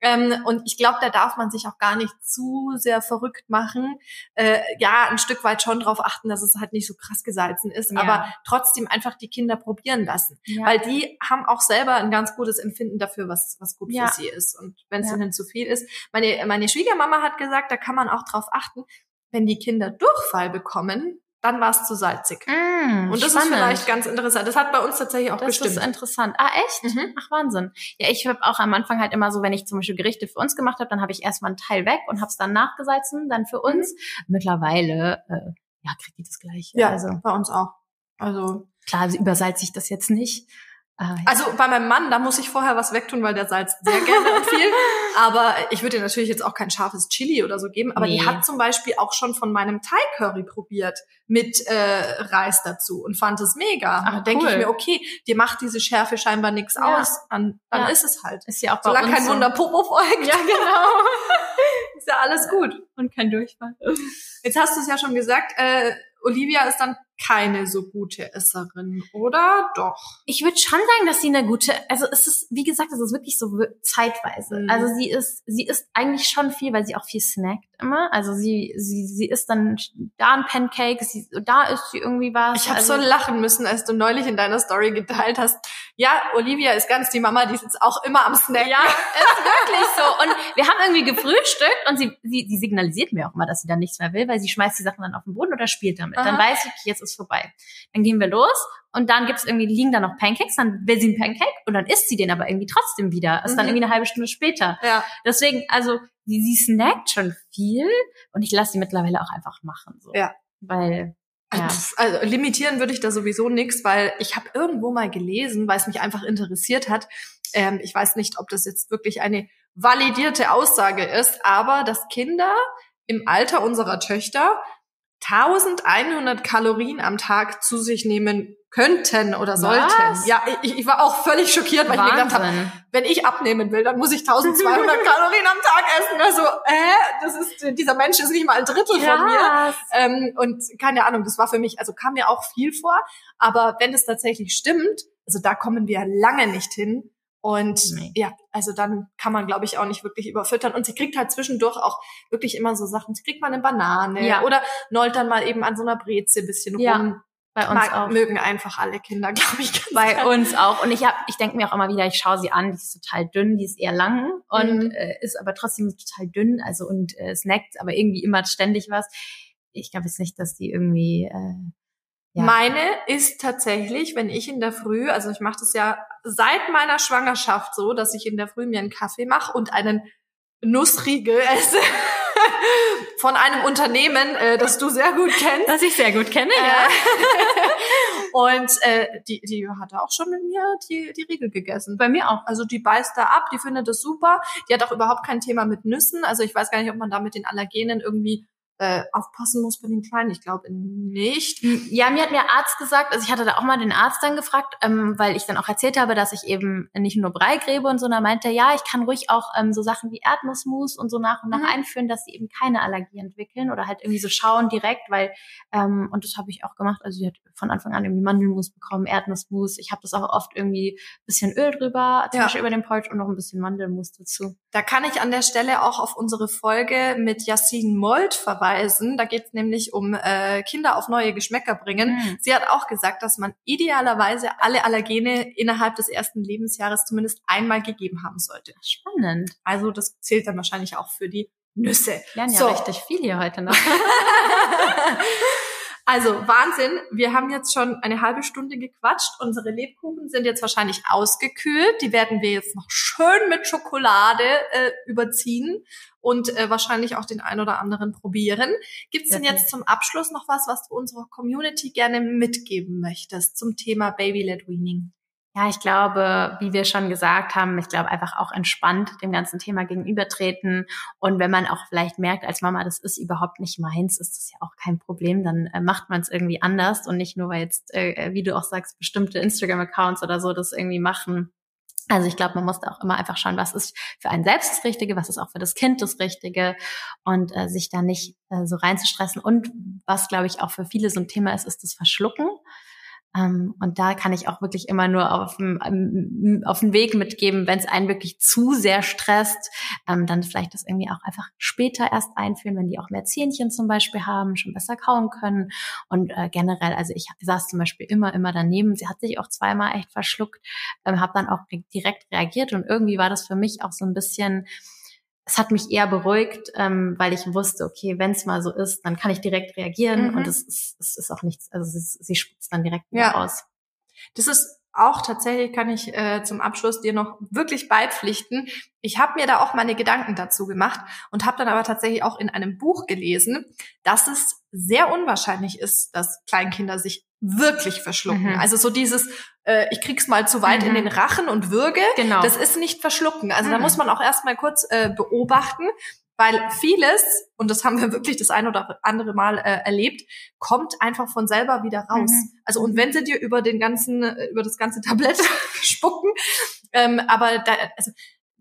Ähm, und ich glaube, da darf man sich auch gar nicht zu sehr verrückt machen. Äh, ja, ein Stück weit schon drauf achten, dass es halt nicht so krass gesalzen ist, ja. aber trotzdem einfach die Kinder probieren lassen. Ja. Weil die haben auch selber ein ganz gutes Empfinden dafür, was was gut ja. für sie ist. Und wenn es ja. ihnen zu viel ist. Meine, meine Schwiegermama hat gesagt, da kann man auch drauf achten, wenn die Kinder Durchfall bekommen, dann war es zu salzig. Mm, und das spannend. Ist vielleicht ganz interessant. Das hat bei uns tatsächlich auch das gestimmt. Das ist interessant. Ah, echt? Mhm. Ach, Wahnsinn. Ja, ich habe auch am Anfang halt immer so, wenn ich zum Beispiel Gerichte für uns gemacht habe, dann habe ich erstmal einen Teil weg und habe es dann nachgesalzen, dann für uns. Mhm. Mittlerweile, äh, ja, kriegt die das Gleiche. Ja, also bei uns auch. Also klar, also übersalze ich das jetzt nicht. Ah, ja. Also bei meinem Mann, da muss ich vorher was wegtun, weil der salzt sehr gerne und viel. Aber ich würde ihr natürlich jetzt auch kein scharfes Chili oder so geben. Aber nee. Die hat zum Beispiel auch schon von meinem Thai-Curry probiert mit äh, Reis dazu und fand es mega. Ach, da denke cool. ich mir, okay, dir macht diese Schärfe scheinbar nichts ja. aus. Dann, dann ja. ist es halt. Ist ja auch bei solange uns kein so. Wunder Popo folgt. Ja, genau. Ist ja alles gut. Und kein Durchfall. Jetzt hast du es ja schon gesagt, äh, Olivia ist dann keine so gute Esserin, oder? Doch. Ich würde schon sagen, dass sie eine gute, also es ist, wie gesagt, es ist wirklich so zeitweise. Mhm. Also sie ist, sie isst eigentlich schon viel, weil sie auch viel snackt immer. Also sie, sie, sie isst dann da ein Pancake, sie, da isst sie irgendwie was. Ich habe also, so lachen müssen, als du neulich in deiner Story geteilt hast. Ja, Olivia ist ganz die Mama, die sitzt auch immer am Snacken. Ja, ist wirklich so. Und wir haben irgendwie gefrühstückt und sie, sie, sie signalisiert mir auch immer, dass sie dann nichts mehr will, weil sie schmeißt die Sachen dann auf den Boden oder spielt damit. Aha. Dann weiß ich, jetzt ist vorbei. Dann gehen wir los und dann gibt's irgendwie, liegen da noch Pancakes, dann will sie einen Pancake und dann isst sie den aber irgendwie trotzdem wieder. Ist mhm. dann irgendwie eine halbe Stunde später. Ja. Deswegen, also, sie, sie snackt schon viel und ich lasse sie mittlerweile auch einfach machen, so. Ja. Weil, ja. Also, limitieren würde ich da sowieso nichts, weil ich habe irgendwo mal gelesen, weil es mich einfach interessiert hat. Ähm, ich weiß nicht, ob das jetzt wirklich eine validierte Aussage ist, aber dass Kinder im Alter unserer Töchter eintausendeinhundert Kalorien am Tag zu sich nehmen könnten oder sollten. Was? Ja, ich, ich war auch völlig schockiert, weil Wahnsinn. Ich mir gedacht habe, wenn ich abnehmen will, dann muss ich eintausendzweihundert Kalorien am Tag essen. Also, äh, das ist, dieser Mensch ist nicht mal ein Drittel yes. von mir. Ähm, und keine Ahnung, das war für mich, also kam mir auch viel vor. Aber wenn es tatsächlich stimmt, also da kommen wir lange nicht hin. Und Nein. ja, also dann kann man, glaube ich, auch nicht wirklich überfüttern. Und sie kriegt halt zwischendurch auch wirklich immer so Sachen. Sie kriegt mal eine Banane ja. oder nollt dann mal eben an so einer Breze ein bisschen ja. rum. Bei uns Mag, auch. Mögen einfach alle Kinder, glaube ich. Bei sein. Uns auch. Und ich hab, ich denke mir auch immer wieder, ich schaue sie an, die ist total dünn, die ist eher lang und mhm. äh, ist aber trotzdem total dünn, also und äh, snackt, aber irgendwie immer ständig was. Ich glaube jetzt nicht, dass die irgendwie... Äh, ja. Meine ist tatsächlich, wenn ich in der Früh, also ich mache das ja seit meiner Schwangerschaft so, dass ich in der Früh mir einen Kaffee mache und einen Nussriegel esse. Von einem Unternehmen, äh, das du sehr gut kennst. Das ich sehr gut kenne, ja. Und äh, die, die hatte auch schon mit mir die, die Riegel gegessen. Bei mir auch. Also die beißt da ab, die findet das super. Die hat auch überhaupt kein Thema mit Nüssen. Also ich weiß gar nicht, ob man da mit den Allergenen irgendwie äh, aufpassen muss bei den Kleinen. Ich glaube nicht. Ja, mir hat mir Arzt gesagt, also ich hatte da auch mal den Arzt dann gefragt, ähm, weil ich dann auch erzählt habe, dass ich eben nicht nur Brei gräbe und so, und er meinte, ja, ich kann ruhig auch ähm, so Sachen wie Erdnussmus und so nach und nach mhm. einführen, dass sie eben keine Allergie entwickeln oder halt irgendwie so schauen direkt, weil, ähm, und das habe ich auch gemacht, also sie hat von Anfang an irgendwie Mandelmus bekommen, Erdnussmus, ich habe das auch oft irgendwie ein bisschen Öl drüber, zum ja. Beispiel über den Porridge und noch ein bisschen Mandelmus dazu. Da kann ich an der Stelle auch auf unsere Folge mit Yassine Mold verweisen. Da geht es nämlich um äh, Kinder auf neue Geschmäcker bringen. Mhm. Sie hat auch gesagt, dass man idealerweise alle Allergene innerhalb des ersten Lebensjahres zumindest einmal gegeben haben sollte. Spannend. Also das zählt dann wahrscheinlich auch für die Nüsse. Wir lernen ja so. Richtig viel hier heute noch. Also Wahnsinn, wir haben jetzt schon eine halbe Stunde gequatscht. Unsere Lebkuchen sind jetzt wahrscheinlich ausgekühlt. Die werden wir jetzt noch schön mit Schokolade äh, überziehen und äh, wahrscheinlich auch den ein oder anderen probieren. Gibt's denn jetzt zum Abschluss noch was, was du unserer Community gerne mitgeben möchtest zum Thema Baby-led Weaning? Ja, ich glaube, wie wir schon gesagt haben, ich glaube einfach auch entspannt dem ganzen Thema gegenübertreten. Und wenn man auch vielleicht merkt als Mama, das ist überhaupt nicht meins, ist das ja auch kein Problem, dann äh, macht man es irgendwie anders und nicht nur, weil jetzt, äh, wie du auch sagst, bestimmte Instagram-Accounts oder so das irgendwie machen. Also ich glaube, man muss da auch immer einfach schauen, was ist für einen selbst das Richtige, was ist auch für das Kind das Richtige und äh, sich da nicht äh, so reinzustressen. Und was, glaube ich, auch für viele so ein Thema ist, ist das Verschlucken. Um, und da kann ich auch wirklich immer nur auf dem auf den Weg mitgeben, wenn es einen wirklich zu sehr stresst, um, dann vielleicht das irgendwie auch einfach später erst einführen, wenn die auch mehr Zähnchen zum Beispiel haben, schon besser kauen können. Und äh, generell, also ich saß zum Beispiel immer, immer daneben. Sie hat sich auch zweimal echt verschluckt, ähm, habe dann auch direkt reagiert. Und irgendwie war das für mich auch so ein bisschen... Es hat mich eher beruhigt, ähm, weil ich wusste, okay, wenn es mal so ist, dann kann ich direkt reagieren mhm. und es ist, es ist auch nichts, also sie, sie spritzt dann direkt wieder ja. aus. Das ist auch tatsächlich, kann ich äh, zum Abschluss dir noch wirklich beipflichten. Ich habe mir da auch meine Gedanken dazu gemacht und habe dann aber tatsächlich auch in einem Buch gelesen, dass es sehr unwahrscheinlich ist, dass Kleinkinder sich wirklich verschlucken. Mhm. Also so dieses, äh, ich krieg's mal zu weit mhm. in den Rachen und würge, genau. das ist nicht verschlucken. Also mhm. da muss man auch erstmal kurz äh, beobachten, weil vieles, und das haben wir wirklich das ein oder andere Mal äh, erlebt, kommt einfach von selber wieder raus. Mhm. Also und wenn sie dir über den ganzen, über das ganze Tablett spucken, ähm, aber da, also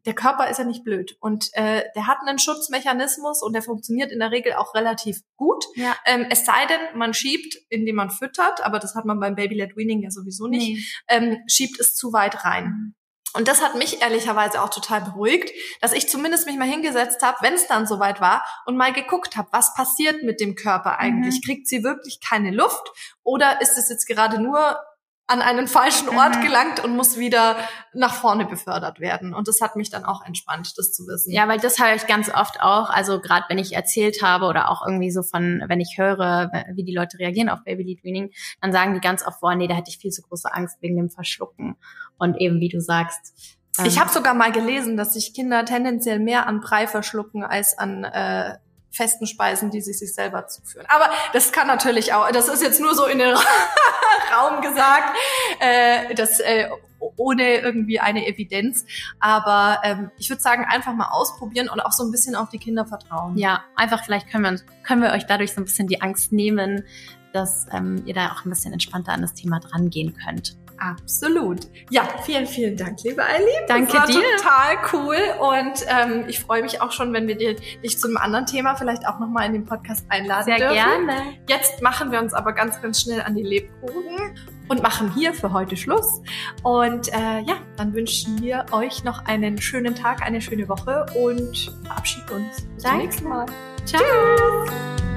der Körper ist ja nicht blöd und äh, der hat einen Schutzmechanismus und der funktioniert in der Regel auch relativ gut. Ja. Ähm, es sei denn, man schiebt, indem man füttert, aber das hat man beim Baby-led Weaning ja sowieso nicht, nee. ähm, schiebt es zu weit rein. Und das hat mich ehrlicherweise auch total beruhigt, dass ich zumindest mich mal hingesetzt habe, wenn es dann soweit war, und mal geguckt habe, was passiert mit dem Körper eigentlich? Mhm. Kriegt sie wirklich keine Luft oder ist es jetzt gerade nur... an einen falschen Ort mhm. gelangt und muss wieder nach vorne befördert werden. Und das hat mich dann auch entspannt, das zu wissen. Ja, weil das höre ich ganz oft auch, also gerade wenn ich erzählt habe oder auch irgendwie so von, wenn ich höre, wie die Leute reagieren auf Baby-led Weaning, dann sagen die ganz oft, boah, nee, da hätte ich viel zu große Angst wegen dem Verschlucken. Und eben, wie du sagst. Ähm, ich habe sogar mal gelesen, dass sich Kinder tendenziell mehr an Brei verschlucken als an... Äh, festen Speisen, die sie sich selber zuführen. Aber das kann natürlich auch, das ist jetzt nur so in den Raum gesagt, äh, das äh, ohne irgendwie eine Evidenz. Aber ähm, ich würde sagen, einfach mal ausprobieren und auch so ein bisschen auf die Kinder vertrauen. Ja, einfach vielleicht können wir, uns, können wir euch dadurch so ein bisschen die Angst nehmen, dass ähm, ihr da auch ein bisschen entspannter an das Thema dran gehen könnt. Absolut. Ja, vielen, vielen Dank, liebe Aileen. Danke dir. Das war total cool und ähm, ich freue mich auch schon, wenn wir dir, dich zu einem anderen Thema vielleicht auch nochmal in den Podcast einladen dürfen. Sehr gerne. Jetzt machen wir uns aber ganz, ganz schnell an die Lebkuchen. und machen hier für heute Schluss. Und äh, ja, dann wünschen wir euch noch einen schönen Tag, eine schöne Woche und verabschieden uns. Bis zum nächsten Mal. Ciao. Tschüss.